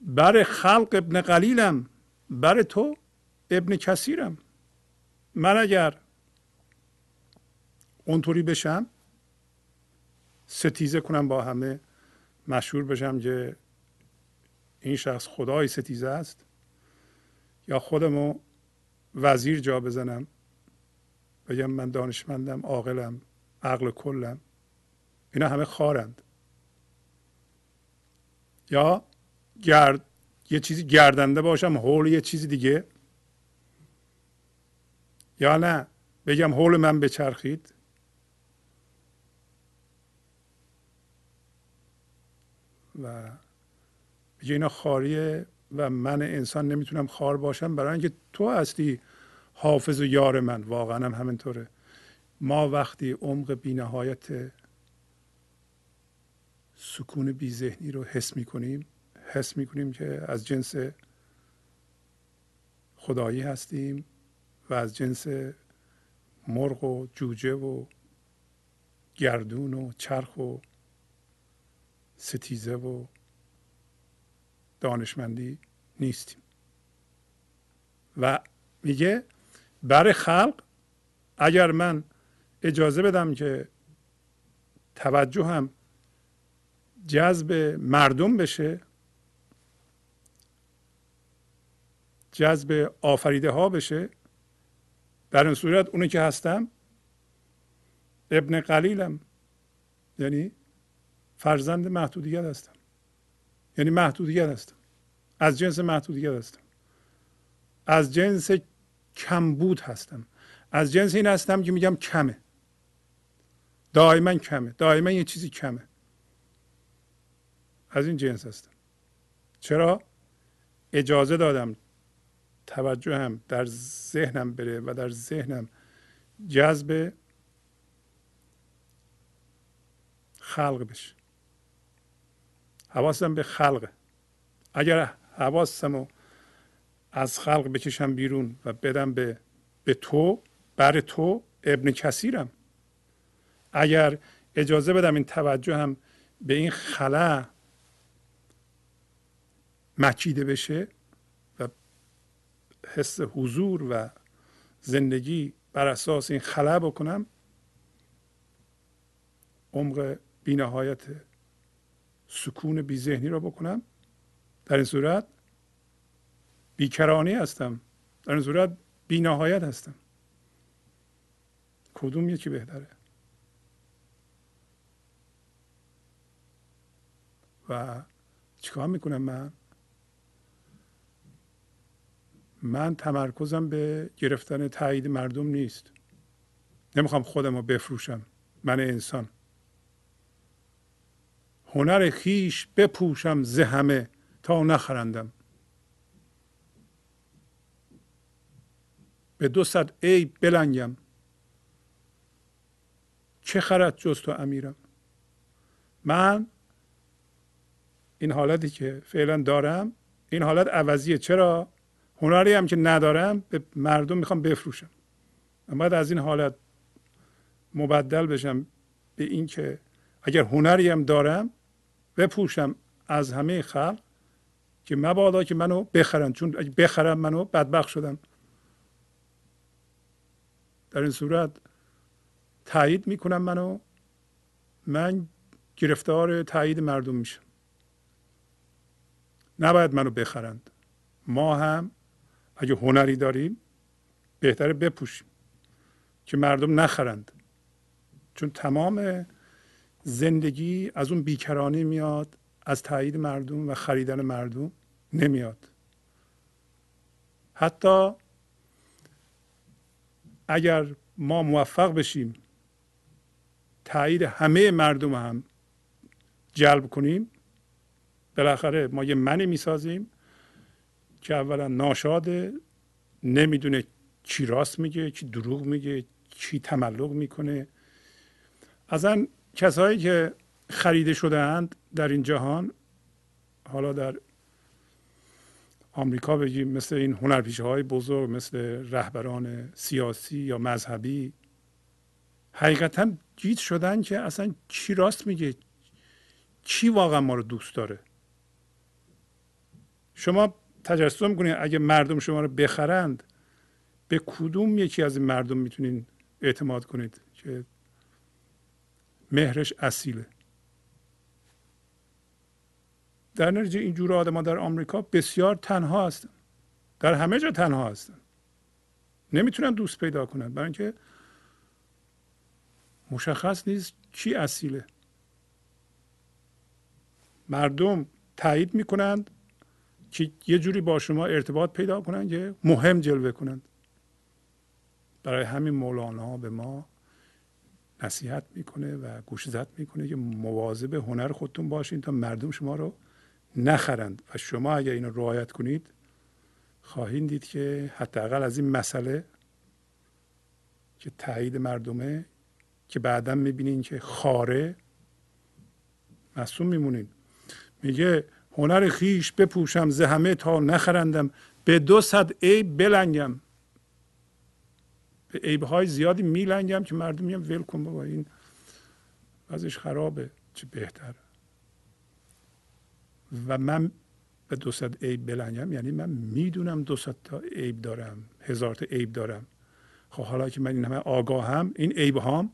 بر خلق ابن قلیلم، بر تو ابن کثیرم. من اگر اونطوری بشم، ستیزه کنم با همه، مشهور بشم که این شخص خدای ستیزه است، یا خودمو وزیر جا بزنم، بگم من دانشمندم، عاقلم، عقل کلم، اینا همه خارند، یا یه چیزی گردنده باشم حول یه چیزی دیگه، یا نه بگم حول من بچرخید. و بگه اینا خاریه و من انسان نمیتونم خار باشم، برای اینکه تو هستی حافظ و یار من. واقعا هم همینطوره. ما وقتی عمق بی‌نهایت سکون بی ذهنی رو حس میکنیم که از جنس خدایی هستیم و از جنس مرغ و جوجه و گردون و چرخ و ستیزه و دانشمندی نیستیم. و میگه برای خلق اگر من اجازه بدم که توجه هم جذب مردم بشه، جذب آفریده ها بشه، در این صورت اونی که هستم ابن قلیلم، یعنی فرزند محدودیت هستم، یعنی محدودیت هستم، از جنس محدودیت هستم، از جنس کمبود هستم، از جنس این هستم که میگم کمه، دائما کمه، دائما یه چیزی کمه، از این جنس هستم. چرا؟ اجازه دادم توجه هم در ذهنم بره و در ذهنم جذب خلق بشه. حواسم به خلقه. اگر حواسمو از خلق بکشم بیرون و بدم به تو، بر تو ابن کثیرم. اگر اجازه بدم این توجه هم به این خلا مکیده بشه و حس حضور و زندگی بر اساس این خلا بکنم، عمق بی‌نهایت سکون بی ذهنی را بکنم، در این صورت بیکرانی هستم، در این صورت بی‌نهایت هستم. کدوم یکی بهتره؟ و چیکار میکنم من تمرکزم به گرفتن تایید مردم نیست. نمیخوام خودم رو بفروشم، من انسان هنر خیش بپوشم ز همه تا نخرندم. به 200 عیب بلنگم چه خرد جز تو امیرم. من این حالتی که فعلا دارم، این حالت عوضیه. چرا؟ هنری هم که ندارم به مردم میخوام بفروشم. من باید از این حالت مبدل بشم به این که اگر هنری هم دارم بپوشم از همه خلق، که مبادا که منو بخرن، چون اگه بخرم منو بدبخت شدم. در این صورت تایید میکنم منو، من گرفتار تایید مردم میشم. نباید منو بخرند. ما هم اگه هنری داریم بهتره بپوشیم که مردم نخرند، چون تمام زندگی از اون بیکرانی میاد، از تایید مردم و خریدن مردم نمیاد. حتی اگر ما موفق بشیم تایید همه مردم هم جلب کنیم، بالاخره ما یه منی میسازیم که اولا ناشاده، نمیدونه چی راست میگه، چی دروغ میگه، چی تملق میکنه. اصلا کسایی که خریده شده اند در این جهان، حالا در آمریکا بگیم، مثل این هنرپیشه های بزرگ، مثل رهبران سیاسی یا مذهبی، حقیقتا گیت شدن که اصلا چی راست میگه، چی واقعا ما رو دوست داره. شما تجسم کنید اگه مردم شما رو بخرند، به کدوم یکی از این مردم میتونین اعتماد کنید که مهرش اصیله؟ در نتیجه این جور آدم‌ها در آمریکا بسیار تنها هستن، در همه جا تنها هستن، نمیتونن دوست پیدا کنن، برای اینکه مشخص نیست کی اصیله. مردم تایید میکنند که یه جوری با شما ارتباط پیدا کنند که مهم جلوه کنند. برای همین مولانا به ما نصیحت میکنه و گوشزد میکنه که مواظب هنر خودتون باشین تا مردم شما رو نخرند. و شما اگر اینو رعایت کنید خواهید دید که حداقل از این مسئله که تایید مردمه، که بعدا میبینین که خاره، معصوم میمونین. میگه هنر خیش بپوشم ز همه تا نخرندم، به 200 عیب بلنگم. به عیب‌های زیادی میلنگم که مردم میگن ول کن بابا این وضعش خرابه، چه بهتر. و من به 200 عیب بلنگم، یعنی من میدونم 200 تا عیب دارم، 1000 تا عیب دارم. خب حالا که من این همه آگاهم، این عیب‌هام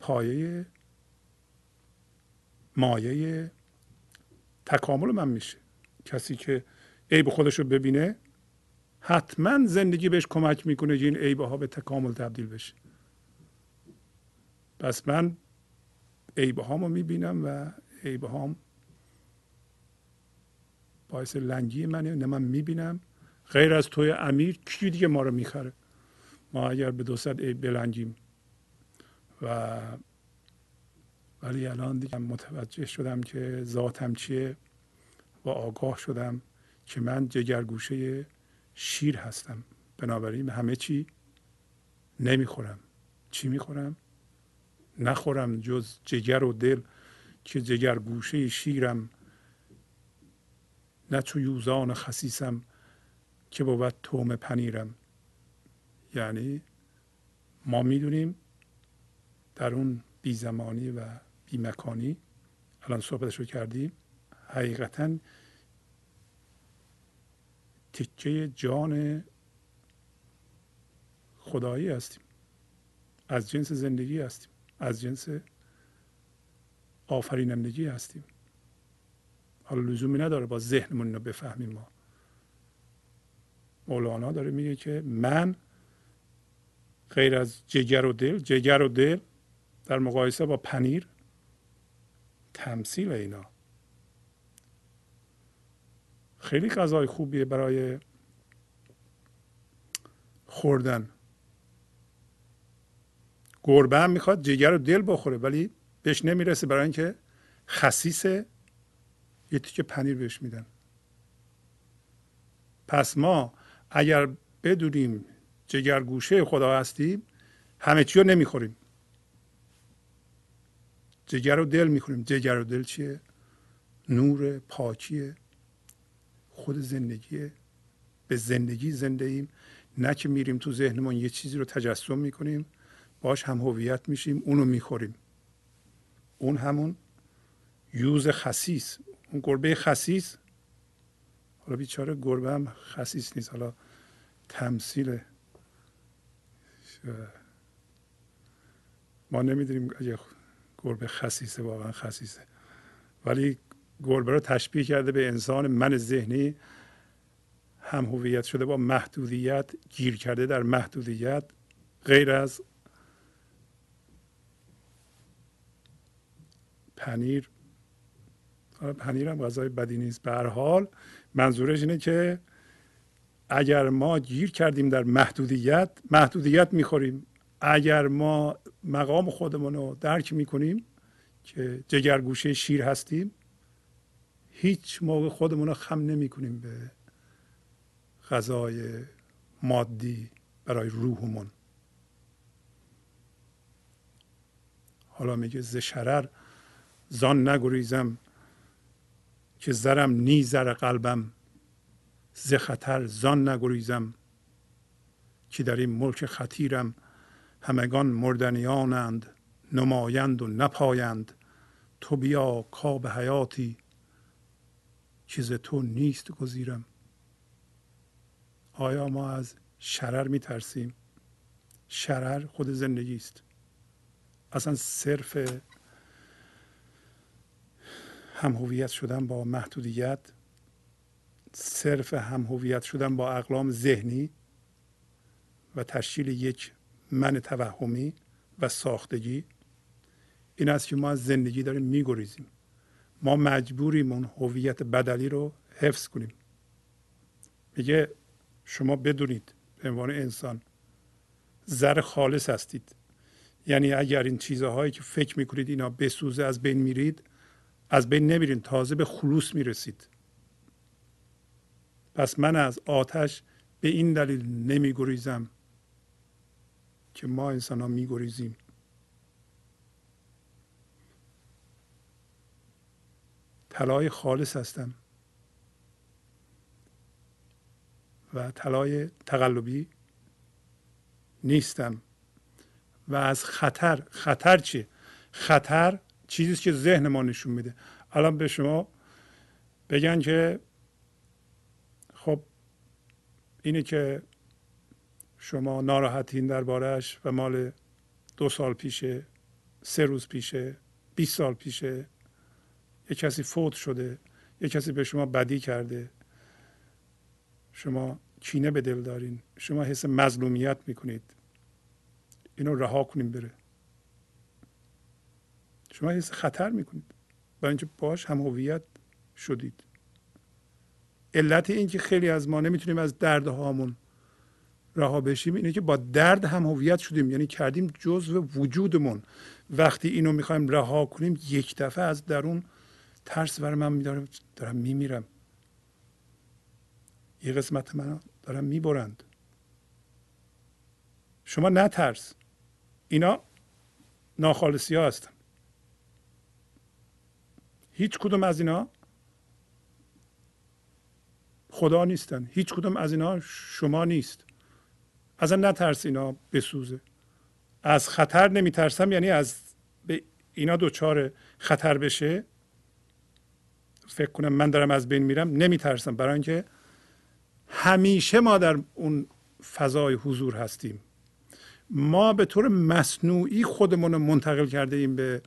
پایه مایه تکامل من میشه. کسی که عیب خودش رو ببینه حتما زندگی بهش کمک میکنه که این عیب‌ها به تکامل تبدیل بشه. پس من عیب‌هامو میبینم و عیب‌هام باعث لنگی منه. نه من میبینم غیر از توی امیر کی دیگه ما رو میخره؟ ما اگر به 200 عیب بلنگیم و ولی الان دیگه متوجه شدم که ذاتم چیه و آگاه شدم که من جگرگوشه شیر هستم، بنابراین همه چی نمیخورم. چی میخورم؟ نخورم جز جگر و دل که جگرگوشه شیرم، نه چو یوزان خسیسم که بود طعم پنیرم. یعنی ما میدونیم در اون بی زمانی و بی مکانی الان صحبتش رو کردیم، حقیقتا تکه جان خدایی هستیم، از جنس زندگی هستیم، از جنس آفرینندگی هستیم. حالا لزومی نداره با ذهنمون رو بفهمیم. ما مولانا داره میگه که من غیر از جگر و دل، جگر و دل در مقایسه با پنیر تمثیل، اینا خیلی غذای خوبیه برای خوردن. گربه هم میخواد جگر و دل بخوره ولی بهش نمیرسه، برای اینکه خسیس یه تیکه پنیر بهش میدن. پس ما اگر بدونیم جگرگوشه خدا هستیم همه چی رو نمیخوریم، جگر و دل میخوریم. جگر و دل چیه؟ نور، پاکیه، خود زندگیه. به زندگی زنده ایم، نه که میریم تو ذهنمون یه چیزی رو تجسم میکنیم باش هم هویت میشیم اونو میخوریم. اون همون یوز خسیس، اون گربه خسیس. حالا بیچاره گربه هم خسیس نیست، حالا تمثیله. ما نمیدونیم اگه گربه خسیسه واقعا خسیسه، ولی گربه رو تشبیه کرده به انسان من ذهنی، هم هویت شده با محدودیت، گیر کرده در محدودیت، غیر از پنیر. پنیر هم غذای بدی نیست. به هر حال منظورش اینه که اگر ما گیر کردیم در محدودیت، محدودیت میخوریم. اگر ما مقام خودمون رو درک میکنیم که جگرگوشه شیر هستیم، هیچ موقع خودمون رو خم نمیکنیم به غذای مادی برای روحمون. حالا میگه ز شرر زان نگریزم که زرم نی زر قلبم، ز خطر زان نگریزم که در این ملک خطیرم همگان مردنیانند، نمایند و نپایند. تو بیا کآب حیاتی، چیز تو نیست گزیرم. آیا ما از شرر می ترسیم؟ شرر خود زندگی است. اصلا صرف همهویت شدن با محدودیت، صرف همهویت شدن با اقلام ذهنی و تشکیل یک من توهمی و ساختگی، این است که ما از زندگی داریم میگریزیم. ما مجبوریم اون هویت بدلی رو حفظ کنیم. میگه شما بدونید به عنوان انسان زر خالص هستید. یعنی اگر این چیزهایی که فکر میکنید اینا بسوزه از بین میرید، از بین نمیرید، تازه به خلوص میرسید. پس من از آتش به این دلیل نمیگریزم که ما انسان ها میگریزیم. طلای خالص هستم و طلای تقلبی نیستم و از خطر. خطر چیه؟ خطر چیزی است که ذهن ما نشون میده. الان به شما بگن که خب اینه که شما ناراحتین درباره‌اش و مال 2 سال پیشه، 3 روز پیشه، 20 سال پیشه، یه کسی فوت شده، یه کسی به شما بدی کرده، شما کینه به دل دارین، شما حس مظلومیت میکنید. اینو رها کنیم بره. شما حس خطر میکنید برای اینکه باهاش هم هویت شدید. علت این که خیلی از ما نمیتونیم از دردهامون رها بشیم اینه که با درد هم هویت شدیم، یعنی کردیم جزو وجودمون. وقتی اینو میخوایم رها کنیم، یک دفعه از درون ترس بر من میداره، دارم میمیرم، یه قسمت من دارم میبرند. شما نترس، اینا ناخالصی ها هستن. هیچ کدوم از اینا خدا نیستن، هیچ کدوم از اینا شما نیست. اصلا نترس اینا بسوزه. از خطر نمیترسم، یعنی از اینا دوچار خطر بشه، فکر کنم من دارم از بین میرم، نمیترسم. برای اینکه همیشه ما در اون فضای حضور هستیم. ما به طور مصنوعی خودمون رو منتقل کرده ایم به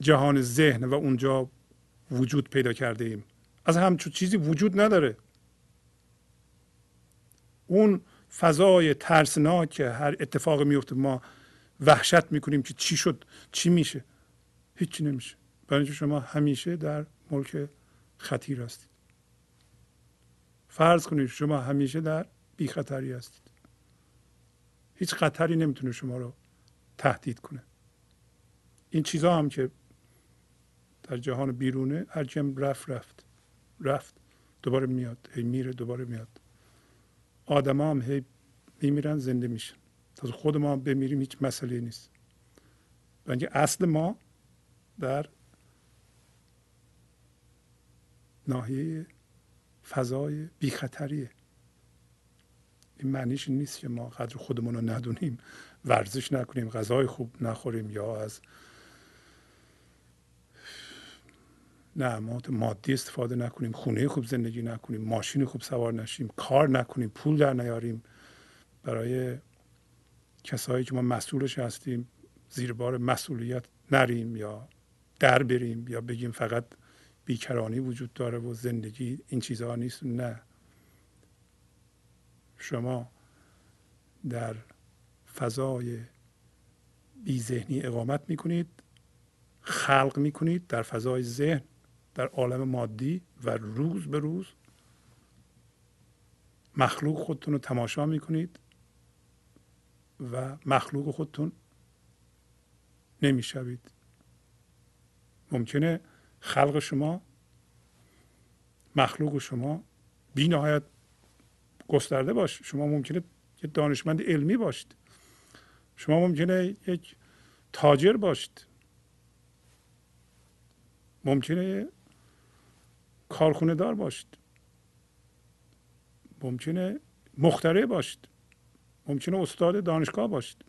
جهان ذهن و اونجا وجود پیدا کرده ایم. از همچون چیزی وجود نداره. اون فضای ترسناک که هر اتفاقی میفته ما وحشت میکنیم که چی شد، چی میشه، هیچی نمیشه. برای اینکه شما همیشه در ملک خطیر هستید. فرض کنید شما همیشه در بی خطری هستید. هیچ خطری نمیتونه شما رو تهدید کنه. این چیزا هم که در جهان بیرونه، هر جم رفت دوباره میاد، هی میره دوباره میاد. آدم هم هی میمیرن زنده میشن. تا خود ما بمیریم هیچ مسئله نیست. بلکه اصل ما در ناحیه فضای بی خطریه. این معنیش نیست که ما قدر خودمون رو ندونیم، ورزش نکنیم، غذای خوب نخوریم یا از نعمات مادی استفاده نکنیم، خونه خوب زندگی نکنیم، ماشین خوب سوار نشیم، کار نکنیم، پول در نیاریم. برای کسایی که ما مسئولش هستیم زیر بار مسئولیت نریم یا در بریم یا بگیم فقط بیکرانی وجود داره و زندگی این چیزها نیست. نه، شما در فضای بی ذهنی اقامت میکنید، خلق میکنید در فضای ذهن، در عالم مادی، و روز به روز مخلوق خودتون رو تماشا میکنید و مخلوق خودتون نمیشوید. ممکنه خلق شما، مخلوق شما بی نهایت گسترده باشه. شما ممکنه یک دانشمند علمی باشید، شما ممکنه یک تاجر باشید، ممکنه کارخونه دار باشید. ممکنه مخترع باشید، ممکنه استاد دانشگاه باشید،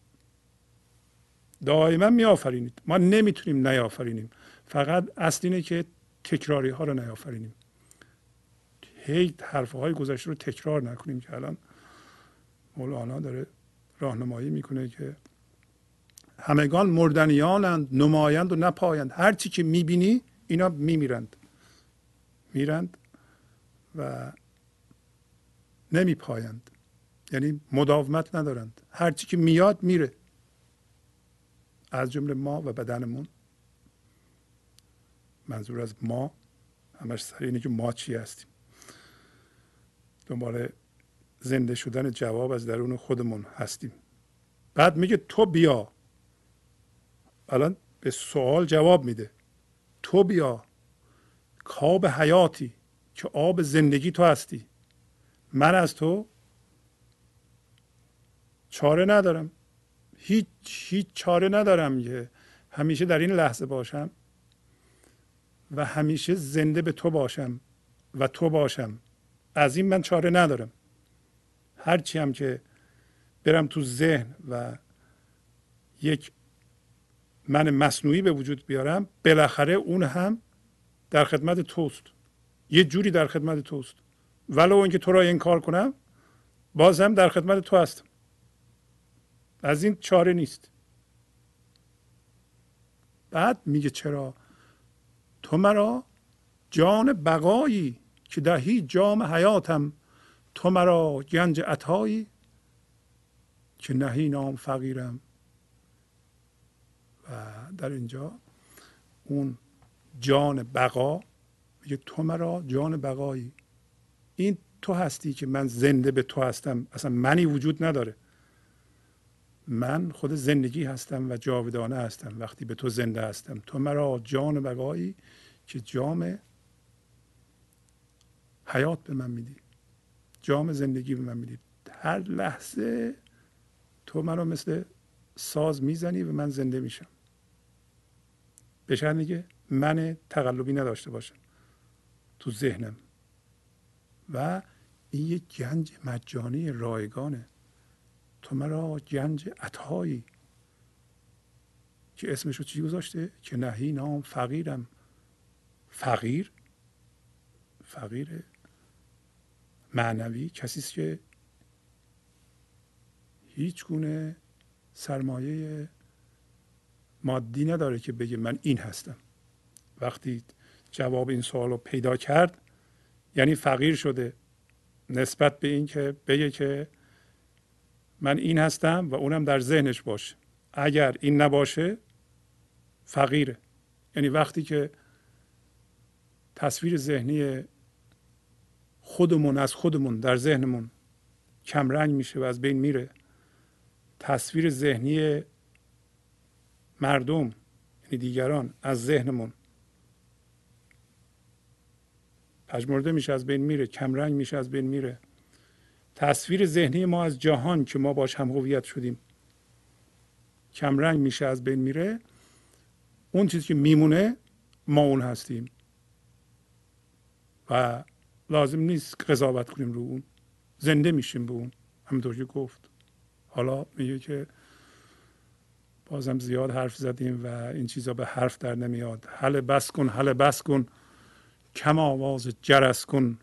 دائما میآفرینید. ما نمیتونیم نیافرینیم، فقط اصل اینه که تکراری ها رو نیافرینیم، هی حرف های گذشته رو تکرار نکنیم که الان مولانا داره راهنمایی میکنه که همگان مردنیانند، نمایند و نپایند، هر چی که میبینی اینا میمیرند، میرند و نمیپایند، یعنی مداومت ندارند، هر چی که میاد میره، از جمله ما و بدنمون. منظور از ما همش سر اینه که ما چی هستیم، دنبال زنده شدن جواب از درون خودمون هستیم. بعد میگه تو بیا، الان به سوال جواب میده، تو بیا کآب حیاتی که آب زندگی تو هستی، من از تو چاره ندارم، هیچ چاره ندارم که همیشه در این لحظه باشم و همیشه زنده به تو باشم و تو باشم، از این من چاره ندارم. هرچی هم که برم تو ذهن و یک من مصنوعی به وجود بیارم، بالاخره اون هم در خدمت توست، یه جوری در خدمت توست، ولو اینکه تو را انکار کنم باز هم در خدمت تو هستم، از این چاره نیست. بعد میگه چرا تو مرا جان بقایی که دهی جام حیاتم، تو مرا گنج عطایی که نهی نام فقیرم. و در اینجا اون جان بقا، میگه تو مرا جان بقایی، این تو هستی که من زنده به تو هستم، اصلا منی وجود نداره، من خود زندگی هستم و جاودانه هستم وقتی به تو زنده هستم. تو مرا جان بقایی که جام حیات به من میدی، جام زندگی به من میدی، هر لحظه تو منو مثل ساز میزنی و من زنده میشم، به شرط اینکه من تقلبی نداشته باشم تو ذهنم. و این یک گنج مجانی رایگانه، تو مرا گنج عطایی که اسمشو چی گذاشته؟ که نهی نام فقیرم. فقیر معنوی کسی است که هیچ گونه سرمایه مادی نداره که بگه من این هستم. وقتی جواب این سوال رو پیدا کرد یعنی فقیر شده نسبت به این که بگه که من این هستم، و اونم در ذهنش باشه. اگر این نباشه فقیره، یعنی وقتی که تصویر ذهنی خودمون از خودمون در ذهنمون کمرنگ میشه و از بین میره، تصویر ذهنی مردم یعنی دیگران از ذهنمون پژمرده میشه، از بین میره، کمرنگ میشه، از بین میره. تصویر ذهنی ما از جهان که ما باش هم هویت شدیم کمرنگ میشه، از بین میره. اون چیزی که میمونه ما اون هستیم و لازم نیست قضاوت کنیم رو اون، زنده میشیم به اون، همونطور که گفت. حالا میگه که بازم زیاد حرف زدیم و این چیزا به حرف در نمیاد، هله بس کن، هله بس کن، کم آواز جرس کن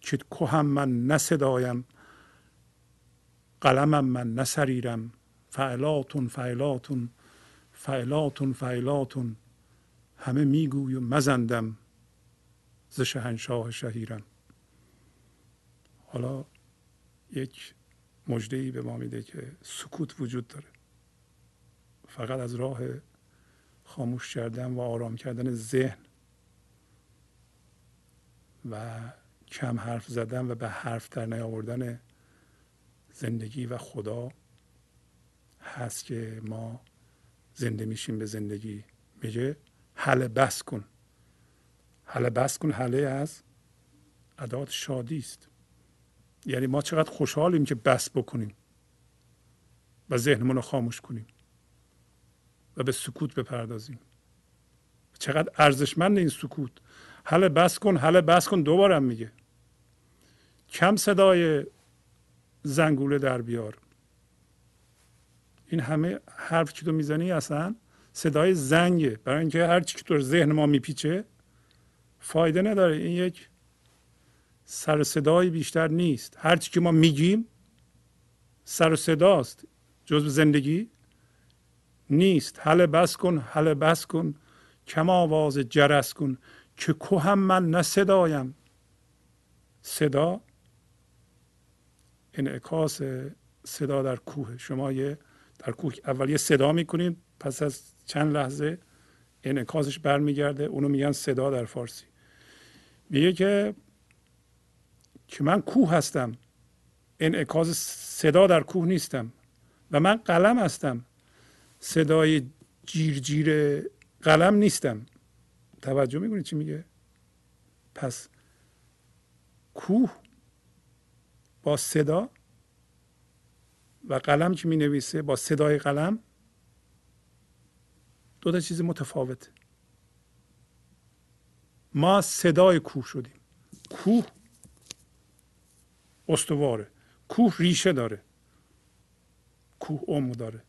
که کوهم من نه صدایم، قلمم من نه سریرم، فعلاتون فعلاتون فعلاتون فعلاتون، همه میگوی و مزندم، ز شهنشاه شهیرم. حالا یک مژده‌ای به ما میده که سکوت وجود داره، فقط از راه خاموش کردن و آرام کردن ذهن و کم حرف زدن و به حرف در نیاوردن زندگی و خدا هست که ما زنده میشیم به زندگی. میگه هله بس کن، هله بس کن، هله از ادات شادی است، یعنی ما چقدر خوشحالیم که بس بکنیم و ذهنمون رو خاموش کنیم و به سکوت بپردازیم، چقدر ارزشمند این سکوت. هله بس کن، هله بس کن، دوبارم میگه کم صدای زنگوله در بیار. این همه حرف که تو میزنی اصلا صدای زنگه، برای اینکه هر چی که تو ذهن ما میپیچه فایده نداره. این یک سر صدای بیشتر نیست. هر چی که ما میگیم سر و صداست، جزء زندگی نیست. هله بس کن، هله بس کن، کم آواز جرس کن که کوهم من نه صدایم. صدا انعکاس صدا در کوه. شما در کوه اول یه صدا میکنید، پس از چند لحظه انعکاسش برمیگرده، اونو میگن صدا در فارسی. میگه که من کوه هستم، انعکاس صدا در کوه نیستم، و من قلم هستم، صدای جیر جیر قلم نیستم. توجه میکنید چی میگه؟ پس کوه با صدا و قلم که می نویسه با صدای قلم دو تا چیز متفاوته. ما صدای کوه شدیم. کوه استواره، کوه ریشه داره، کوه عمق داره،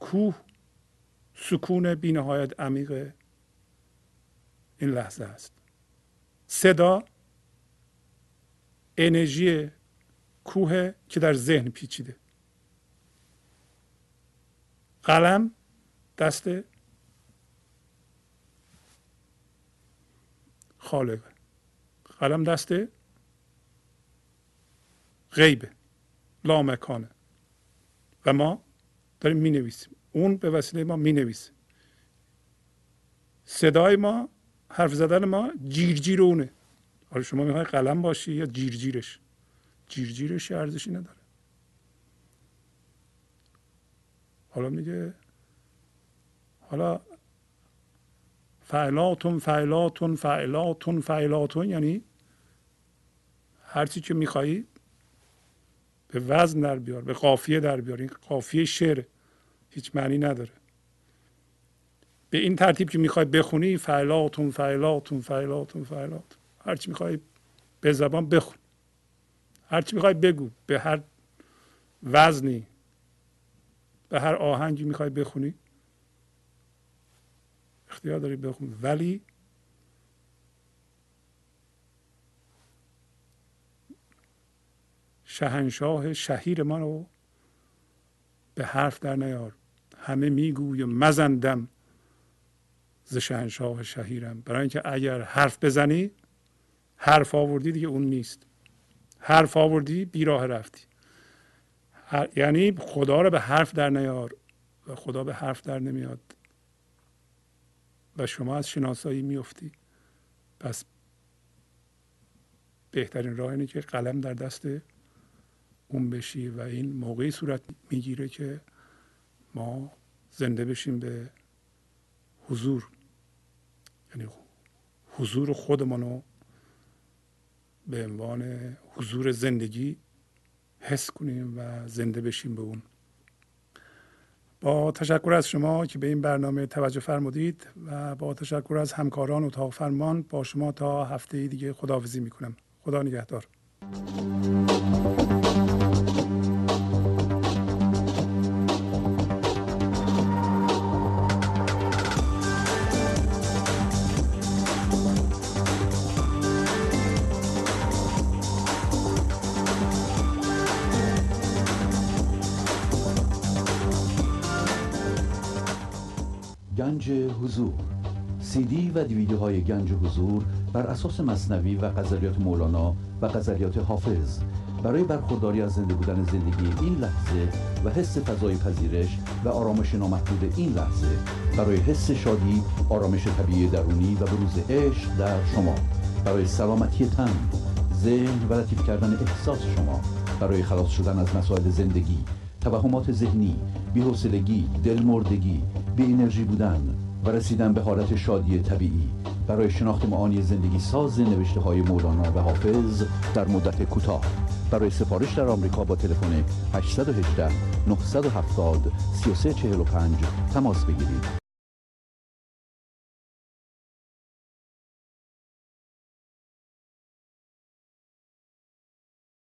کوه سکون بی نهایت عمیق این لحظه است. صدا انرژی کوه که در ذهن پیچیده. قلم دست خالق، قلم دست غیبه، لامکانه، و ما داریم می نویسیم، اون به وسیله ما می نویسه. صدای ما، حرف زدن ما جیرجیر اونه. حالا شما میخوای قلم باشی یا جیرجیرش؟ جیرجیرش ارزشی نداره. حالا میگه حالا فعلاتون فعلاتون فعلاتون فعلاتون، یعنی هرچی که میخوایی به وزن در بیار، به قافیه در بیار. این قافیه شعر هیچ معنی نداره. به این ترتیب که میخوای بخونی، فعلاتون فعلاتون فعلاتون فعلاتون، هرچی میخوای به زبان بخون، هرچی میخوای بگو، به هر وزنی، به هر آهنگی میخوای بخونی اختیار داری بخون. ولی شهنشاه شهیر من رو به حرف در نیار. همه میگوی مزندم ز شهنشاه شهیرم، برای اینکه اگر حرف بزنی، حرف آوردی دیگه اون نیست. حرف آوردی بیراه رفتی. یعنی خدا رو به حرف در نیار، و خدا به حرف در نمیاد و شما از شناسایی میفتی. پس بهترین راه اینه که قلم در دست اون بشی، و این موقعی صورت میگیره که ما زنده بشیم به حضور، یعنی حضور خودمانو به عنوان حضور زندگی حس کنیم و زنده بشیم به اون. با تشکر از شما که به این برنامه توجه فرمودید و با تشکر از همکاران اتاق فرمان، با شما تا هفته دیگه خداحافظی میکنم. خدا نگهدار. گنج حضور. CD و دیویدیوهای گنج حضور بر اساس مثنوی و غزلیات مولانا و غزلیات حافظ برای برخورداری از زنده بودن زندگی این لحظه و حس فضای پذیرش و آرامش نامحدود این لحظه، برای حس شادی، آرامش طبیعی درونی و بروز عشق در شما، برای سلامتی تن، ذهن و لطیف کردن احساس شما، برای خلاص شدن از مسائل زندگی، توهمات ذهنی، بی‌حوصلگی، دلمردگی، بی انرژی بودن و رسیدن به حالت شادی طبیعی، برای شناخت معانی زندگی ساز نوشته های مولانا و حافظ در مدت کوتاه، برای سفارش در آمریکا با تلفن 818 970 3345 تماس بگیرید.